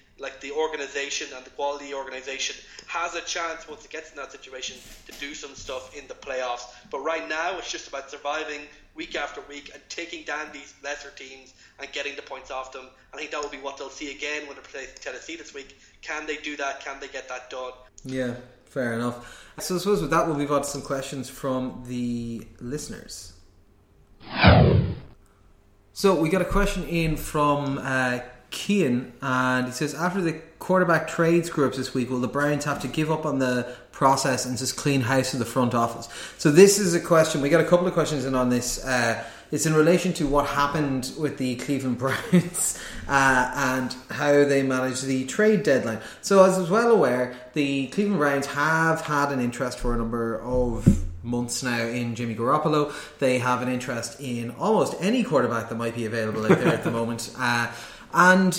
organization and the quality of the organization, has a chance once it gets in that situation to do some stuff in the playoffs. But right now, it's just about surviving week after week and taking down these lesser teams and getting the points off them. I think that will be what they'll see again when they play Tennessee this week. Can they do that? Can they get that done? Yeah. Fair enough. So I suppose with that we'll move on to some questions from the listeners. So we got a question in from Kian, and he says, after the quarterback trade screw-ups this week, will the Browns have to give up on the process and just clean house in the front office? So this is a question. We got a couple of questions in on this. It's in relation to what happened with the Cleveland Browns and how they managed the trade deadline. So as I was well aware, the Cleveland Browns have had an interest for a number of months now in Jimmy Garoppolo. They have an interest in almost any quarterback that might be available out there at the moment. So Harry,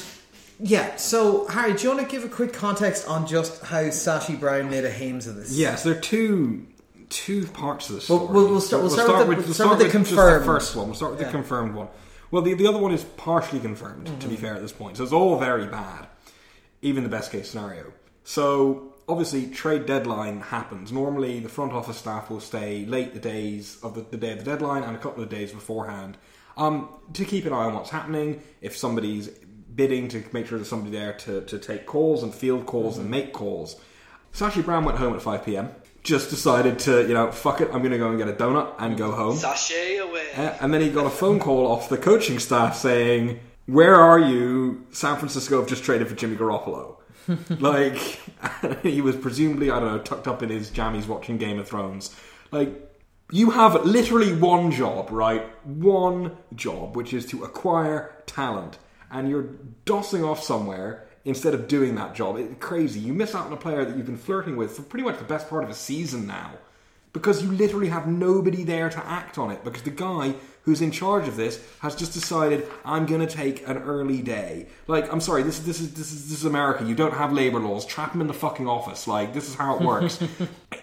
do you want to give a quick context on just how Sashi Brown made a hames of this? Yes, there are two parts of the story. We'll start with the confirmed. The confirmed one. Well, the other one is partially confirmed, to be fair, at this point. So it's all very bad, even the best case scenario. So obviously, trade deadline happens. Normally, the front office staff will stay late the days of the day of the deadline and a couple of days beforehand to keep an eye on what's happening. If somebody's bidding, to make sure there's somebody there to take calls and field calls and make calls. Sashi Brown went home at 5 p.m. Just decided to, fuck it, I'm going to go and get a donut and go home. Sashay away. And then he got a phone call off the coaching staff saying, where are you? San Francisco have just traded for Jimmy Garoppolo. He was presumably, I don't know, tucked up in his jammies watching Game of Thrones. You have literally one job, right? One job, which is to acquire talent. And you're dossing off somewhere instead of doing that job. It's crazy. You miss out on a player that you've been flirting with for pretty much the best part of a season now, because you literally have nobody there to act on it, because the guy who's in charge of this has just decided, I'm going to take an early day. Like, I'm sorry, this is America. You don't have labor laws. Trap him in the fucking office. Like, this is how it works.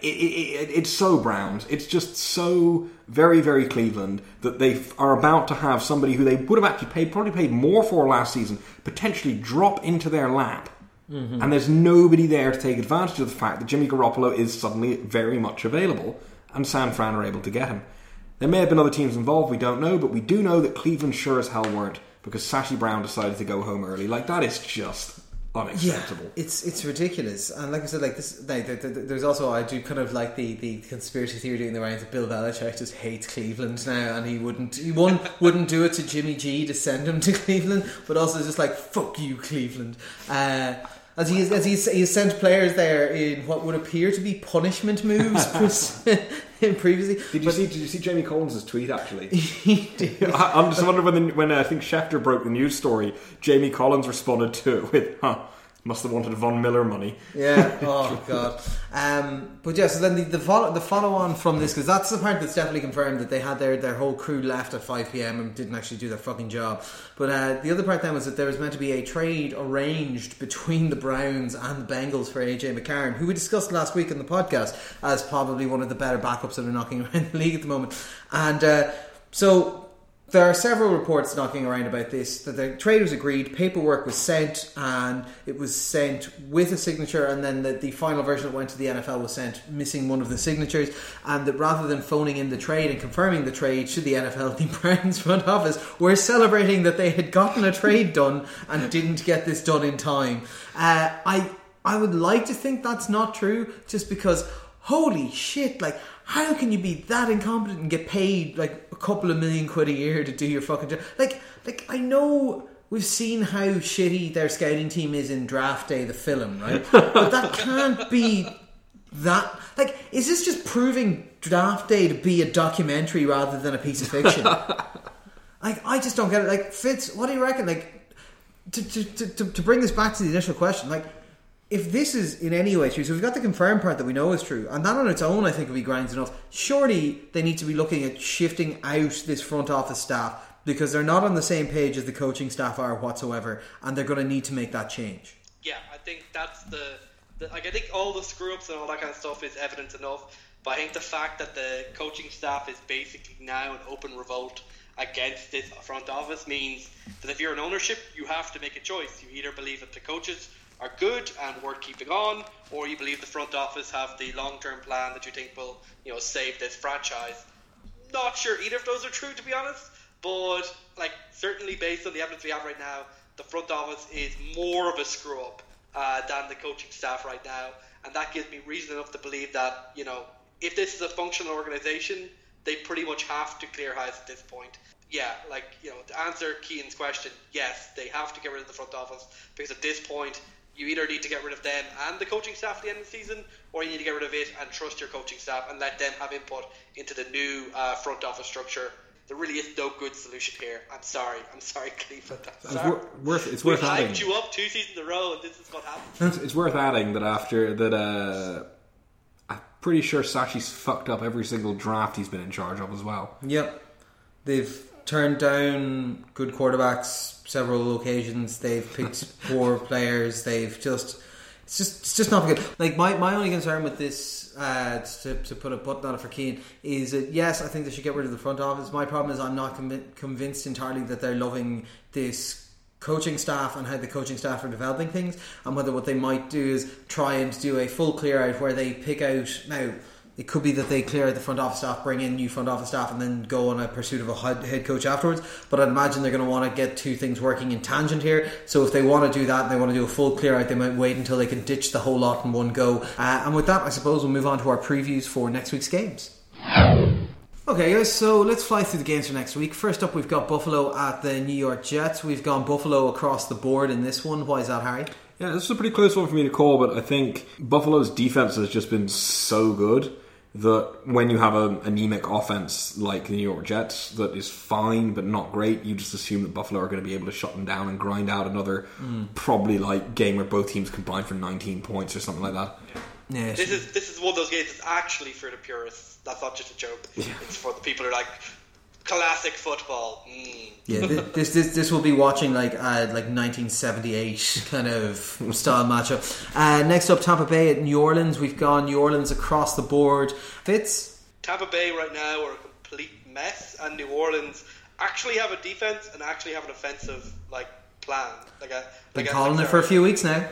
It's so Browns. It's just so very, very Cleveland that they are about to have somebody who they would have actually probably paid more for last season, potentially drop into their lap. Mm-hmm. And there's nobody there to take advantage of the fact that Jimmy Garoppolo is suddenly very much available, and San Fran are able to get him. There may have been other teams involved, we don't know, but we do know that Cleveland sure as hell weren't, because Sashi Brown decided to go home early. Like, that is just unacceptable. Yeah, it's ridiculous. And like I said, like this, like, there's also, I do kind of like the conspiracy theory doing the rounds that Bill Belichick just hates Cleveland now, and he wouldn't do it to Jimmy G to send him to Cleveland, but also just like, fuck you, Cleveland. As he has sent players there in what would appear to be punishment moves previously. Did you see Jamie Collins' tweet, actually? He did. I'm just wondering when I think Schefter broke the news story, Jamie Collins responded to it with, must have wanted Von Miller money. Yeah, oh God. But yeah, so then the follow-on from this, because that's the part that's definitely confirmed, that they had their whole crew left at 5 p.m. and didn't actually do their fucking job. But the other part then was that there was meant to be a trade arranged between the Browns and the Bengals for AJ McCarron, who we discussed last week in the podcast as probably one of the better backups that are knocking around the league at the moment. And so there are several reports knocking around about this, that the trade was agreed, paperwork was sent, and it was sent with a signature, and then the final version that went to the NFL was sent missing one of the signatures, and that rather than phoning in the trade and confirming the trade to the NFL, the Browns front office were celebrating that they had gotten a trade done and didn't get this done in time. I would like to think that's not true, just because, holy shit, like, how can you be that incompetent and get paid like a couple of million quid a year to do your fucking job? Like I know we've seen how shitty their scouting team is in Draft Day, the film, right? But that can't be that. Like, is this just proving Draft Day to be a documentary rather than a piece of fiction? Like, I just don't get it. Like, Fitz, what do you reckon? Like, to bring this back to the initial question, like, if this is in any way true, so we've got the confirmed part that we know is true, and that on its own I think would be grinds enough. Surely they need to be looking at shifting out this front office staff, because they're not on the same page as the coaching staff are whatsoever, and they're going to need to make that change. Yeah, I think that's I think all the screw-ups and all that kind of stuff is evidence enough, but I think the fact that the coaching staff is basically now an open revolt against this front office means that if you're in ownership, you have to make a choice. You either believe that the coaches are good and worth keeping on, or you believe the front office have the long-term plan that you think will, you know, save this franchise. Not sure either of those are true, to be honest, but like, certainly based on the evidence we have right now, the front office is more of a screw-up than the coaching staff right now, and that gives me reason enough to believe that, you know, if this is a functional organization, they pretty much have to clear house at this point. Yeah, like, you know, to answer Keane's question, yes, they have to get rid of the front office, because at this point, you either need to get rid of them and the coaching staff at the end of the season, or you need to get rid of it and trust your coaching staff and let them have input into the new front office structure. There really is no good solution here. I'm sorry, Cleveland. It's worth adding. We've hyped you up 2 seasons in a row, and this is what happens. It's worth adding that after that, I'm pretty sure Sashi's fucked up every single draft he's been in charge of as well. Yep, they've turned down good quarterbacks several occasions, they've picked poor players, it's just not good. Like, my only concern with this, to put a button on it for Keane, is that yes, I think they should get rid of the front office. My problem is I'm not convinced entirely that they're loving this coaching staff and how the coaching staff are developing things, and whether what they might do is try and do a full clear out where they pick out now. It could be that they clear out the front office staff, bring in new front office staff, and then go on a pursuit of a head coach afterwards. But I'd imagine they're going to want to get two things working in tangent here. So if they want to do that and they want to do a full clear out, they might wait until they can ditch the whole lot in one go. And with that, I suppose we'll move on to our previews for next week's games. Okay, guys, so let's fly through the games for next week. First up, we've got Buffalo at the New York Jets. We've gone Buffalo across the board in this one. Why is that, Harry? Yeah, this is a pretty close one for me to call, but I think Buffalo's defense has just been so good that when you have an anemic offense like the New York Jets that is fine but not great, you just assume that Buffalo are going to be able to shut them down and grind out another probably like game where both teams combine for 19 points or something like that. Yeah. Yeah, this is one of those games that's actually for the purists. That's not just a joke. Yeah. It's for the people who are like classic football. Yeah, this will be watching like 1978 kind of style matchup. Next up, Tampa Bay at New Orleans. We've gone New Orleans across the board. Fitz? Tampa Bay right now are a complete mess, and New Orleans actually have a defense and actually have an offensive plan. Been calling it for a few weeks now.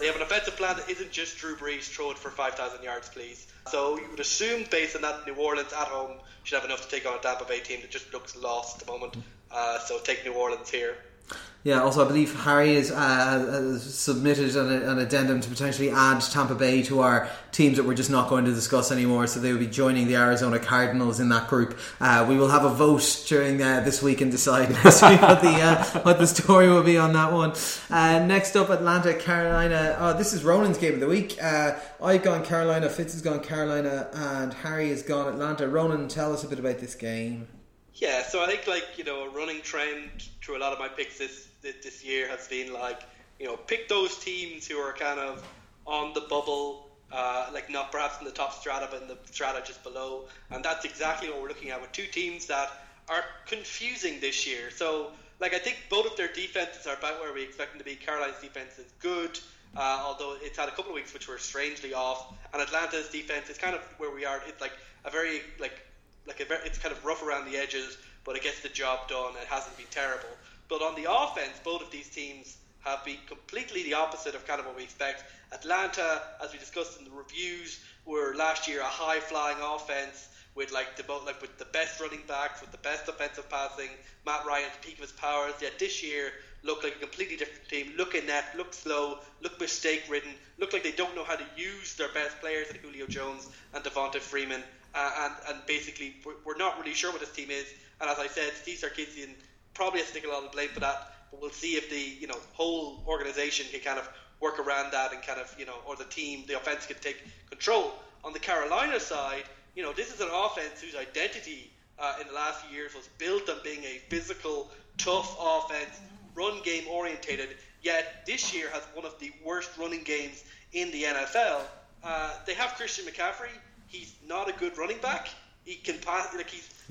They have an offensive plan that isn't just Drew Brees throwing for 5,000 yards, please. So you would assume, based on that, New Orleans at home should have enough to take on a Tampa Bay team that just looks lost at the moment. So take New Orleans here. Yeah, also I believe Harry has submitted an addendum to potentially add Tampa Bay to our teams that we're just not going to discuss anymore, so they will be joining the Arizona Cardinals in that group. We will have a vote during this week and decide next week what the story will be on that one. Next up, Atlanta, Carolina. Oh, this is Ronan's game of the week. I've gone Carolina, Fitz has gone Carolina, and Harry has gone Atlanta. Ronan, tell us a bit about this game. Yeah, so I think a running trend through a lot of my picks this year has been pick those teams who are kind of on the bubble, not perhaps in the top strata, but in the strata just below, and that's exactly what we're looking at with two teams that are confusing this year. So I think both of their defenses are about where we expect them to be. Carolina's defense is good, although it's had a couple of weeks which were strangely off, and Atlanta's defense is kind of where we are. It's it's kind of rough around the edges, but it gets the job done. It hasn't been terrible. But on the offense, both of these teams have been completely the opposite of kind of what we expect. Atlanta, as we discussed in the reviews, were last year a high-flying offense with with the best running backs, with the best offensive passing. Matt Ryan at the peak of his powers. Yet this year look like a completely different team. Look inept, look slow, look mistake-ridden. Look like they don't know how to use their best players, like Julio Jones and Devonta Freeman. And basically, we're not really sure what this team is. And as I said, Steve Sarkisian probably has to take a lot of blame for that. But we'll see if the whole organization can kind of work around that and kind of or the team, the offense can take control. On the Carolina side, this is an offense whose identity in the last few years was built on being a physical, tough offense, run game orientated. Yet this year has one of the worst running games in the NFL. They have Christian McCaffrey. He's not a good running back. He can pass.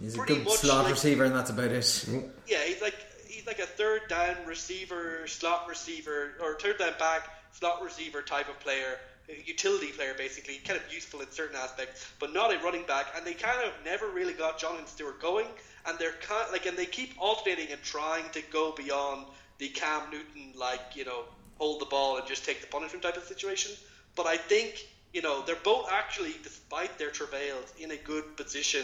He's pretty a good much slot receiver, and that's about it. Yeah, he's like a third down receiver, slot receiver, or third down back, slot receiver type of player, a utility player basically, kind of useful in certain aspects, but not a running back. And they kind of never really got Jonathan Stewart going, and they're and they keep alternating and trying to go beyond the Cam Newton hold the ball and just take the punishment type of situation. But I think. They're both actually, despite their travails, in a good position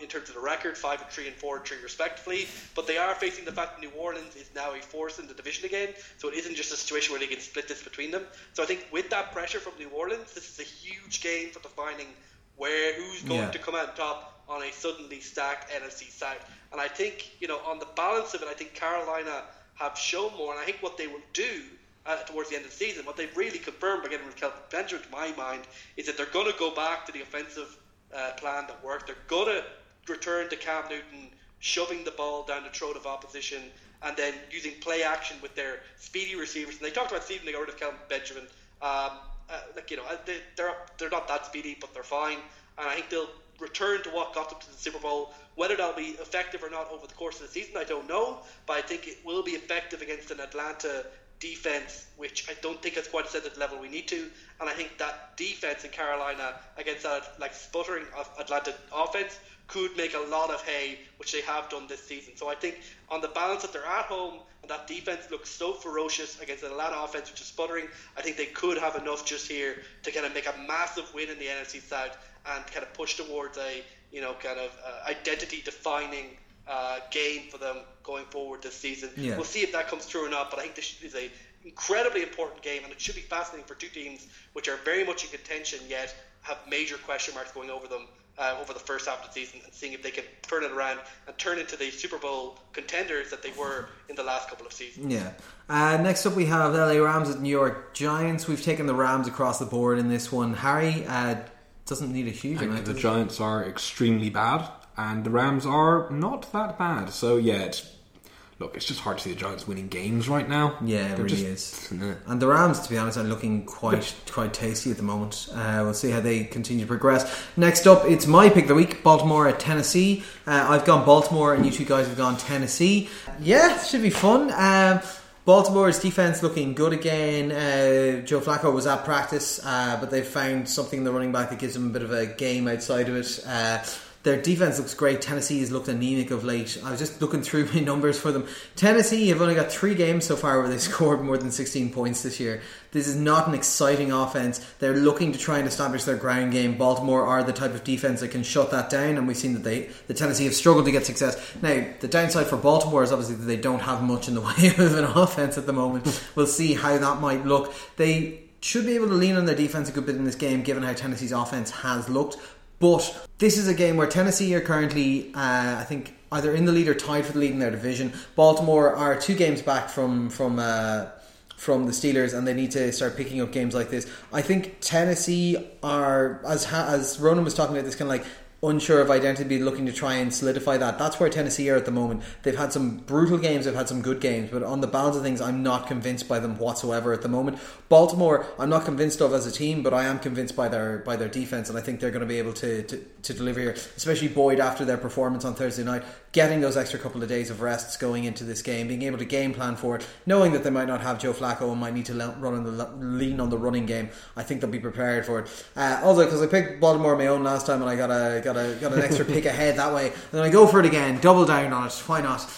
in terms of the record, 5-3 and 4-3 respectively. But they are facing the fact that New Orleans is now a force in the division again, so it isn't just a situation where they can split this between them. So I think with that pressure from New Orleans, this is a huge game for defining who's going to come out on top on a suddenly stacked NFC South. And I think, on the balance of it, I think Carolina have shown more, and I think what they will do towards the end of the season, what they've really confirmed again with Kelvin Benjamin, to my mind, is that they're going to go back to the offensive plan that worked. They're going to return to Cam Newton shoving the ball down the throat of opposition and then using play action with their speedy receivers. And they talked about Stephen, they got rid of Kelvin Benjamin. They're not that speedy, but they're fine. And I think they'll return to what got them to the Super Bowl. Whether that'll be effective or not over the course of the season, I don't know. But I think it will be effective against an Atlanta defense, which I don't think has quite set at the level we need to, and I think that defense in Carolina against that sputtering of Atlanta offense could make a lot of hay, which they have done this season. So I think on the balance that they're at home and that defense looks so ferocious against an Atlanta offense which is sputtering, I think they could have enough just here to kind of make a massive win in the NFC South and kind of push towards a identity defining game for them going forward this season. Yeah. We'll see if that comes through or not, but I think this is an incredibly important game, and it should be fascinating for two teams which are very much in contention yet have major question marks going over them over the first half of the season, and seeing if they can turn it around and turn into the Super Bowl contenders that they were in the last couple of seasons. Yeah. Next up we have LA Rams at New York Giants. We've taken the Rams across the board in this one. Harry, doesn't need a huge amount. The Giants are extremely bad, and the Rams are not that bad. So yeah, it's just hard to see the Giants winning games right now. Yeah, it really is. And the Rams, to be honest, are looking quite tasty at the moment. We'll see how they continue to progress. Next up, it's my pick of the week, Baltimore at Tennessee. I've gone Baltimore, and you two guys have gone Tennessee. Yeah, should be fun. Baltimore's defense looking good again. Joe Flacco was at practice, but they've found something in the running back that gives them a bit of a game outside of it. Their defense looks great. Tennessee has looked anemic of late. I was just looking through my numbers for them. Tennessee have only got 3 games so far where they scored more than 16 points this year. This is not an exciting offense. They're looking to try and establish their ground game. Baltimore are the type of defense that can shut that down, and we've seen that the Tennessee have struggled to get success. Now, the downside for Baltimore is obviously that they don't have much in the way of an offense at the moment. We'll see how that might look. They should be able to lean on their defense a good bit in this game, given how Tennessee's offense has looked. But this is a game where Tennessee are currently, I think, either in the lead or tied for the lead in their division. Baltimore are 2 games back from the Steelers, and they need to start picking up games like this. I think Tennessee are, as Ronan was talking about, this kind of like unsure of identity, looking to try and solidify that. That's where Tennessee are at the moment. They've had some brutal games, they've had some good games, but on the balance of things, I'm not convinced by them whatsoever at the moment. Baltimore, I'm not convinced of as a team, but I am convinced by their defense, and I think they're going to be able to deliver here, especially Boyd after their performance on Thursday night, getting those extra couple of days of rests going into this game, being able to game plan for it, knowing that they might not have Joe Flacco and might need to lean on the running game. I think they'll be prepared for it. Also, because I picked Baltimore my own last time, and I got an extra pick ahead that way, and then I go for it again, double down on it, why not.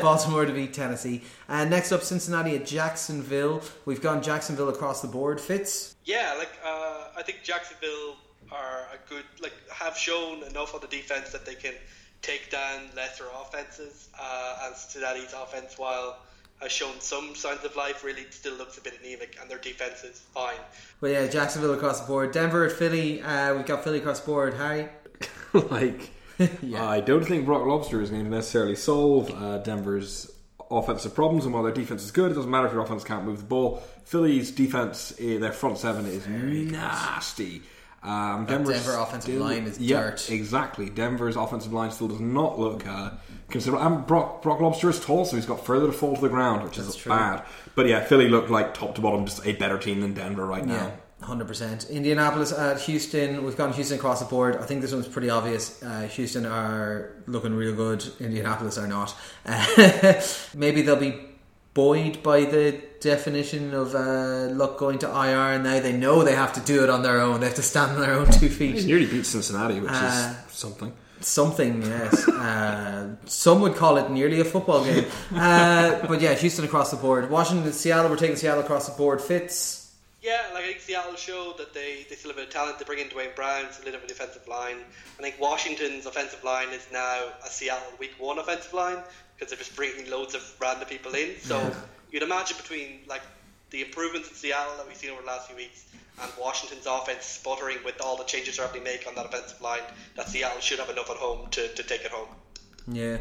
Baltimore to beat Tennessee. Next up, Cincinnati at Jacksonville. We've gone Jacksonville across the board. Fitz? Yeah, I think Jacksonville are a good, have shown enough on the defense that they can take down lesser offenses, and Cincinnati's offense, while has shown some signs of life, really still looks a bit anemic, and their defense is fine. Well, yeah, Jacksonville across the board. Denver at Philly. We've got Philly across the board. Harry? Yeah. I don't think Brock Lobster is going to necessarily solve Denver's offensive problems, and while their defense is good, it doesn't matter if your offense can't move the ball. Philly's defense, their front seven is very nasty. Denver offensive line is dirt. Exactly. Denver's offensive line still does not look considerable. And Brock Lobster is tall, so he's got further to fall to the ground, which is bad. But yeah, Philly looked like top to bottom just a better team than Denver right now. Yeah. 100%. Indianapolis at Houston. We've gone Houston across the board. I think this one's pretty obvious. Houston are looking real good. Indianapolis are not. Maybe they'll be buoyed by the definition of Luck going to IR, and now they know they have to do it on their own. They have to stand on their own 2 feet. They nearly beat Cincinnati, which is something. Something, yes. Some would call it nearly a football game. But yeah, Houston across the board. Washington, Seattle. We're taking Seattle across the board. Fitz? Yeah, I think Seattle showed that they still have a bit of talent. They bring in Duane Brown, it's a little bit of a defensive line. I think Washington's offensive line is now a Seattle Week 1 offensive line, because they're just bringing loads of random people in. So you'd imagine between the improvements in Seattle that we've seen over the last few weeks and Washington's offense sputtering with all the changes they're having to make on that offensive line, that Seattle should have enough at home to take it home. Yeah.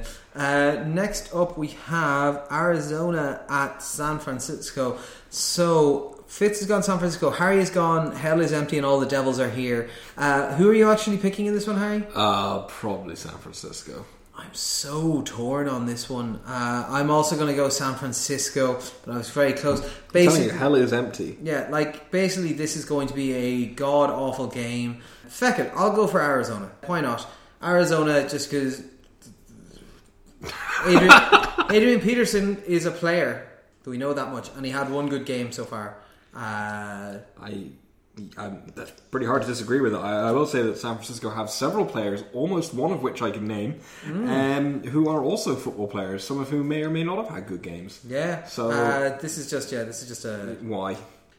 Next up we have Arizona at San Francisco. So Fitz has gone San Francisco, Harry has gone hell is empty and all the devils are here. Who are you actually picking in this one, Harry? Probably San Francisco. I'm so torn on this one. I'm also going to go San Francisco, but I was very close. Basically, hell is empty. Yeah, basically this is going to be a god-awful game. Feck it, I'll go for Arizona. Why not? Arizona, just because Adrian Peterson is a player. We know that much, and he had one good game so far. That's pretty hard to disagree with. I will say that San Francisco have several players, almost one of which I can name, who are also football players, some of whom may or may not have had good games. Yeah. So this is just a why.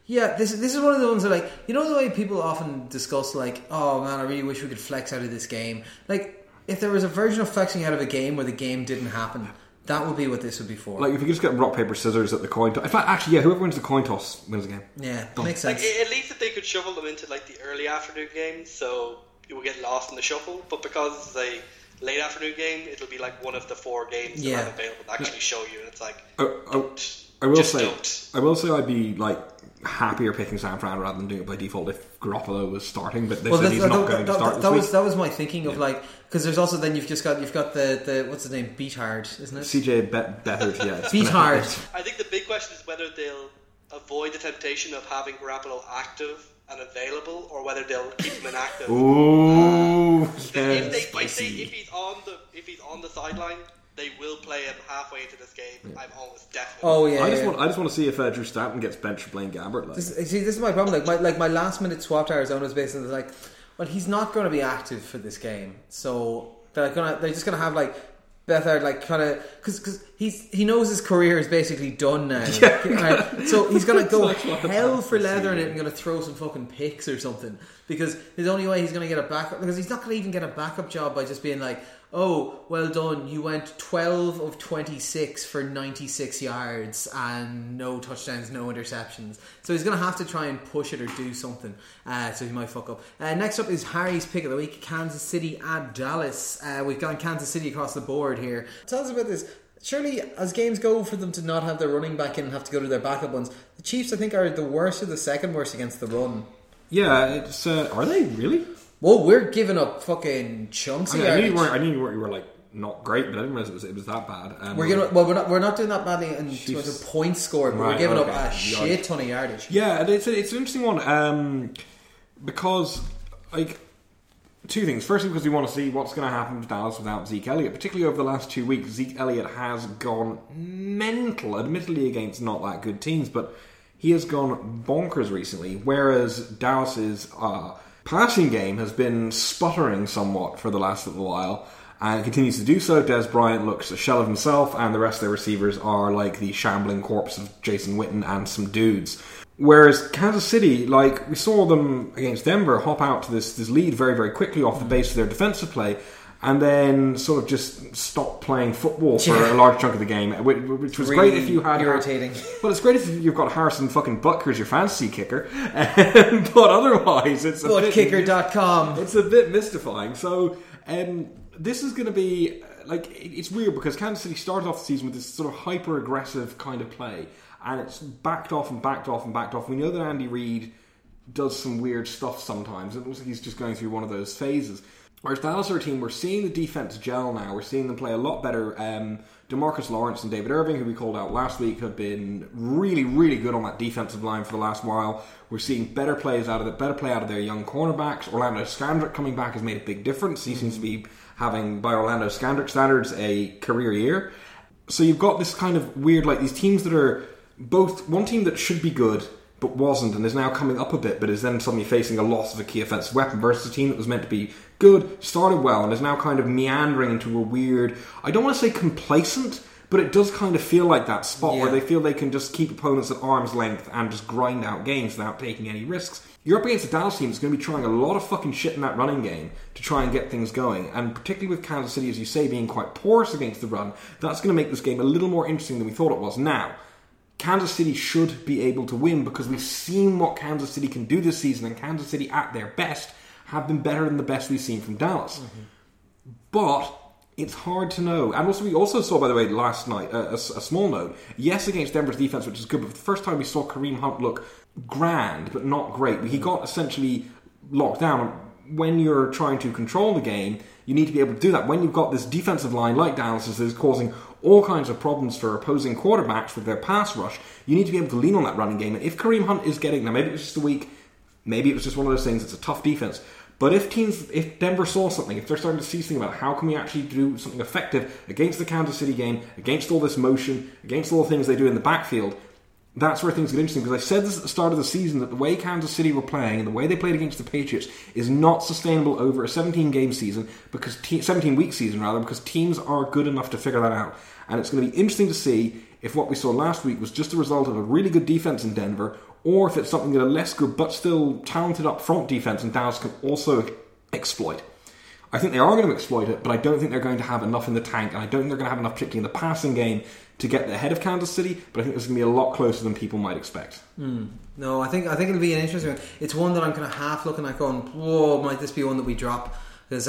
Yeah, this is one of the ones that the way people often discuss oh man, I really wish we could flex out of this game. If there was a version of flexing out of a game where the game didn't happen. That would be what this would be for. If you could just get rock, paper, scissors at the coin toss. In fact, actually, yeah, whoever wins the coin toss wins the game. Yeah, done. Makes sense. At least if they could shovel them into the early afternoon games, so you will get lost in the shuffle. But because it's a late afternoon game, it'll be one of the 4 games that have available to actually show you. And it's like... I will say I'd be like happier picking San Fran rather than doing it by default if Garoppolo was starting, but they said he's not going to start this week. That was my thinking of like, because there's also then you've got the what's his name, Beathard, isn't it? CJ Beathard, yeah. Beathard. I think the big question is whether they'll avoid the temptation of having Garoppolo active and available, or whether they'll keep him inactive. Ooh, if he's on the sideline, they will play him halfway into this game. Yeah. I'm almost definite. Oh yeah, I just want to see if Drew Stanton gets benched for Blaine Gabbert. This is my problem. Like my last minute swap to Arizona is basically like, well, he's not going to be active for this game, so they're just gonna have like Beathard like kind of because he knows his career is basically done now. Yeah. Right? So he's gonna go hell for leather in it and gonna throw some fucking picks or something, because his only way he's gonna get a backup, because he's not gonna even get a backup job by just being like, oh, well done, you went 12 of 26 for 96 yards and no touchdowns, no interceptions. So he's going to have to try and push it or do something. So he might fuck up. Next up is Harry's pick of the week, Kansas City at Dallas. We've gone Kansas City across the board here. Tell us about this. Surely, as games go for them to not have their running back in and have to go to their backup ones, the Chiefs, I think, are the worst or the second worst against the run. Yeah, it's are they really? Well, we're giving up fucking chunks. I knew you were like not great, but I didn't realize it was that bad. We're not doing that badly in terms of points scored, but we're giving up a shit ton of yardage. Yeah, it's an interesting one because like two things. Firstly, because we want to see what's going to happen to Dallas without Zeke Elliott, particularly over the last 2 weeks. Zeke Elliott has gone mental, admittedly against not that good teams, but he has gone bonkers recently. Whereas Dallas's passing game has been sputtering somewhat for the last little while and continues to do so. Des Bryant looks a shell of himself, and the rest of their receivers are like the shambling corpse of Jason Witten and some dudes. Whereas Kansas City, like we saw them against Denver, hop out to this lead very, very quickly off the base of their defensive play, and then sort of just stop playing football for a large chunk of the game, which was really great if you had... irritating. Well, it's great if you've got Harrison fucking Butker as your fantasy kicker, but otherwise it's a bit... Butkicker.com. It's a bit mystifying. So this is going to be... like it's weird because Kansas City started off the season with this sort of hyper-aggressive kind of play, and it's backed off and backed off and backed off. We know that Andy Reid does some weird stuff sometimes. It looks like he's just going through one of those phases. Whereas Dallas are a team, we're seeing the defense gel now. We're seeing them play a lot better. DeMarcus Lawrence and David Irving, who we called out last week, have been really, really good on that defensive line for the last while. We're seeing better plays out of it, better play out of their young cornerbacks. Orlando Skandrick coming back has made a big difference. He seems to be having, by Orlando Skandrick standards, a career year. So you've got this kind of weird, like these teams that are both, one team that should be good, but wasn't, and is now coming up a bit, but is then suddenly facing a loss of a key offensive weapon, versus a team that was meant to be good, started well, and is now kind of meandering into a weird, I don't want to say complacent, but it does kind of feel like that spot where they feel they can just keep opponents at arm's length and just grind out games without taking any risks. You're up against a Dallas team that's going to be trying a lot of fucking shit in that running game to try and get things going, and particularly with Kansas City, as you say, being quite porous against the run, that's going to make this game a little more interesting than we thought it was. Now, Kansas City should be able to win, because we've seen what Kansas City can do this season, and Kansas City at their best have been better than the best we've seen from Dallas. Mm-hmm. But it's hard to know. And also, we also saw, by the way, last night, a small note, yes, against Denver's defense, which is good, but for the first time we saw Kareem Hunt look grand, but not great. He got essentially locked down. When you're trying to control the game, you need to be able to do that. When you've got this defensive line like Dallas that is causing all kinds of problems for opposing quarterbacks with their pass rush, you need to be able to lean on that running game. And if Kareem Hunt is getting them, maybe it was just a week, maybe it was just one of those things, it's a tough defense. But if Denver saw something, if they're starting to see something about how can we actually do something effective against the Kansas City game, against all this motion, against all the things they do in the backfield, that's where things get interesting. Because I said this at the start of the season, that the way Kansas City were playing and the way they played against the Patriots is not sustainable over a 17-game season, because 17-week season rather, because teams are good enough to figure that out. And it's going to be interesting to see if what we saw last week was just a result of a really good defense in Denver, or if it's something that a less good but still talented up front defense in Dallas can also exploit. I think they are going to exploit it, but I don't think they're going to have enough in the tank, and I don't think they're going to have enough, particularly in the passing game, to get ahead of Kansas City. But I think this is going to be a lot closer than people might expect. No, I think it'll be an interesting one. It's one that I'm kind of half looking at going, whoa, might this be one that we drop? Because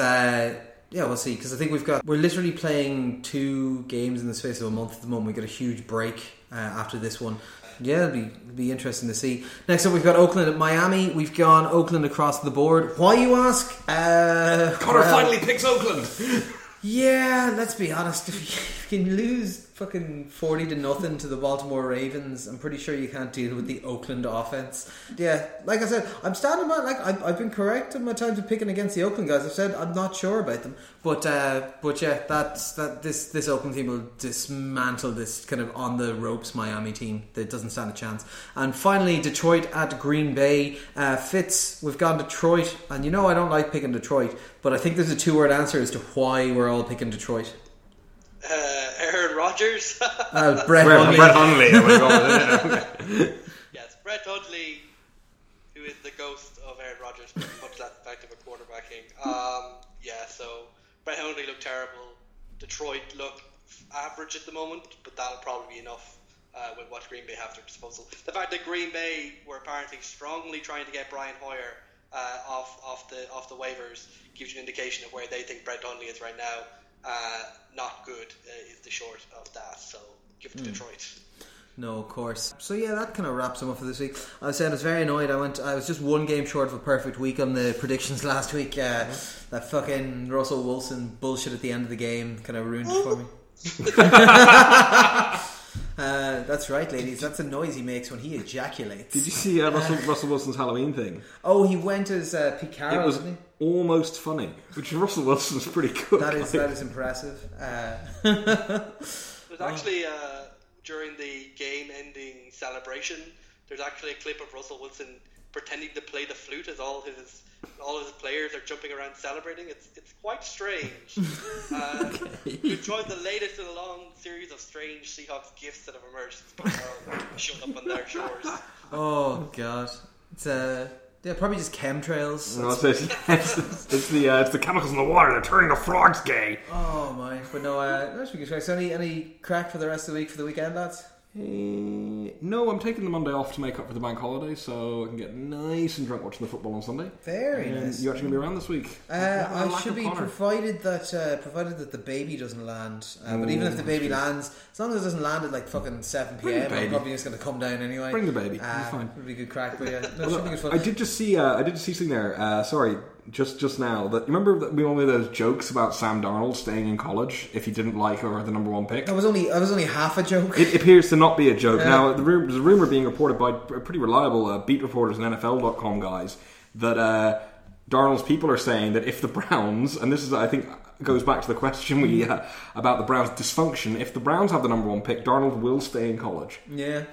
Yeah, we'll see, because I think we're literally playing two games in the space of a month at the moment. We get a huge break after this one. Yeah, it'll be interesting to see. Next up, we've got Oakland at Miami. We've gone Oakland across the board. Why, you ask? Connor finally picks Oakland. Yeah, let's be honest. If you can lose fucking 40-0 to the Baltimore Ravens, I'm pretty sure you can't deal with the Oakland offense. Yeah, like I said, I'm standing by. Like I've been correct in my times of picking against the Oakland guys. I've said I'm not sure about them, but yeah, this Oakland team will dismantle this kind of on the ropes Miami team that doesn't stand a chance. And finally, Detroit at Green Bay. Fitz, we've gone Detroit, and you know I don't like picking Detroit, but I think there's a 2-word answer as to why we're all picking Detroit. Aaron Rodgers. Brett Hundley. Yes, Brett Hundley, who is the ghost of Aaron Rodgers, much less effective at quarterbacking. So Brett Hundley looked terrible. Detroit look average at the moment, but that'll probably be enough with what Green Bay have at their disposal. The fact that Green Bay were apparently strongly trying to get Brian Hoyer off the waivers gives you an indication of where they think Brett Hundley is right now. Not good is the short of that, so give it to Detroit. No, of course. So yeah, that kind of wraps them up for this week. I was saying I was very annoyed. I was just one game short of a perfect week on the predictions last week. That fucking Russell Wilson bullshit at the end of the game kind of ruined it for me. That's right, ladies. That's the noise he makes when he ejaculates. Did you see Russell Wilson's Halloween thing? Oh, he went as Pete Carroll, didn't he? Almost funny, which Russell Wilson's pretty good. That is impressive. There's actually during the game-ending celebration, there's actually a clip of Russell Wilson pretending to play the flute as all of his players are jumping around celebrating. It's quite strange. We tried the latest in a long series of strange Seahawks gifts that have emerged since showed up on their shores. Oh god, it's yeah, probably just chemtrails. No, it's the chemicals in the water. They're turning the frogs gay. Oh my! But no, that's pretty good. So any crack for the rest of the week for the weekend, lads? No, I'm taking the Monday off to make up for the bank holiday, so I can get nice and drunk watching the football on Sunday. Very nice. You're actually going to be around this week. I should be, provided that the baby doesn't land. But even if the baby lands, as long as it doesn't land at like fucking 7pm, I'm probably just going to come down anyway. Bring the baby. It's fine. It'll be a good crack. But yeah, no, should be good fun. I did just see something there. Sorry. Just now, that remember that we all made those jokes about Sam Darnold staying in college if he didn't like whoever had the number 1 pick. That was only half a joke. It appears to not be a joke. Yeah. Now, there's a rumor being reported by pretty reliable beat reporters and NFL.com guys that Darnold's people are saying that if the Browns, and this is I think goes back to the question we about the Browns' dysfunction, if the Browns have the number 1 pick, Darnold will stay in college. Yeah,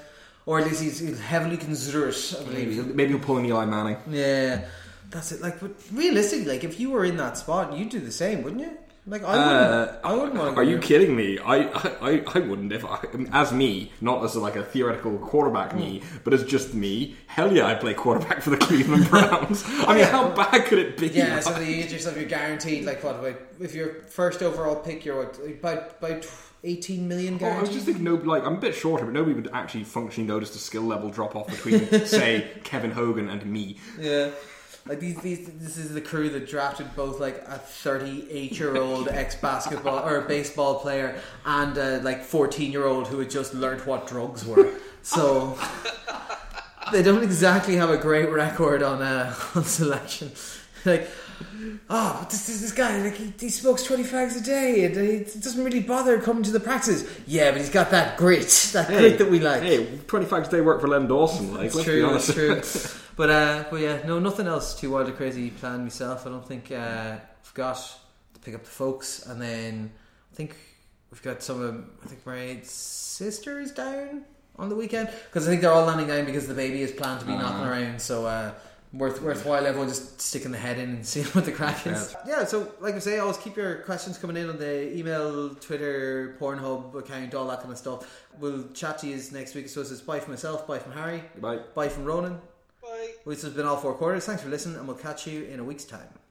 or at least he's heavily considerate. I believe. Maybe he'll pull an Eli Manning. Yeah. That's it. Like, but realistically, like if you were in that spot, you'd do the same, wouldn't you? Like, I wouldn't want to. Are you kidding me? I wouldn't if I, as me, not as like a theoretical quarterback me, but as just me. Hell yeah, I play quarterback for the Cleveland Browns. I mean, how bad could it be? Yeah, so you get yourself, you're guaranteed like what? If your first overall pick, you're what by 18 million guaranteed? Oh, I was just thinking, I'm a bit shorter, but nobody would actually functionally notice the skill level drop off between, say, Kevin Hogan and me. Yeah. Like this is the crew that drafted both like a 38-year-old ex-basketball or baseball player and like 14-year-old who had just learnt what drugs were. So they don't exactly have a great record on selection. Like, oh, this guy, like he smokes 20 fags a day and it doesn't really bother coming to the practices. Yeah, but he's got that grit that we like. Hey, 20 fags a day work for Len Dawson. Like, that's true, that's true. But yeah, no, nothing else too wild or crazy planned myself. I don't think I've got to pick up the folks, and then I think we've got some of them. I think my sister is down on the weekend because I think they're all landing down because the baby is planned to be knocking around. So worthwhile everyone just sticking the head in and seeing what the crack is. Yeah. So like I say, always keep your questions coming in on the email, Twitter, Pornhub account, all that kind of stuff. We'll chat to you next week. So it's bye from myself, bye from Harry, bye from Ronan. Well, this has been All Four Quarters. Thanks for listening, and we'll catch you in a week's time.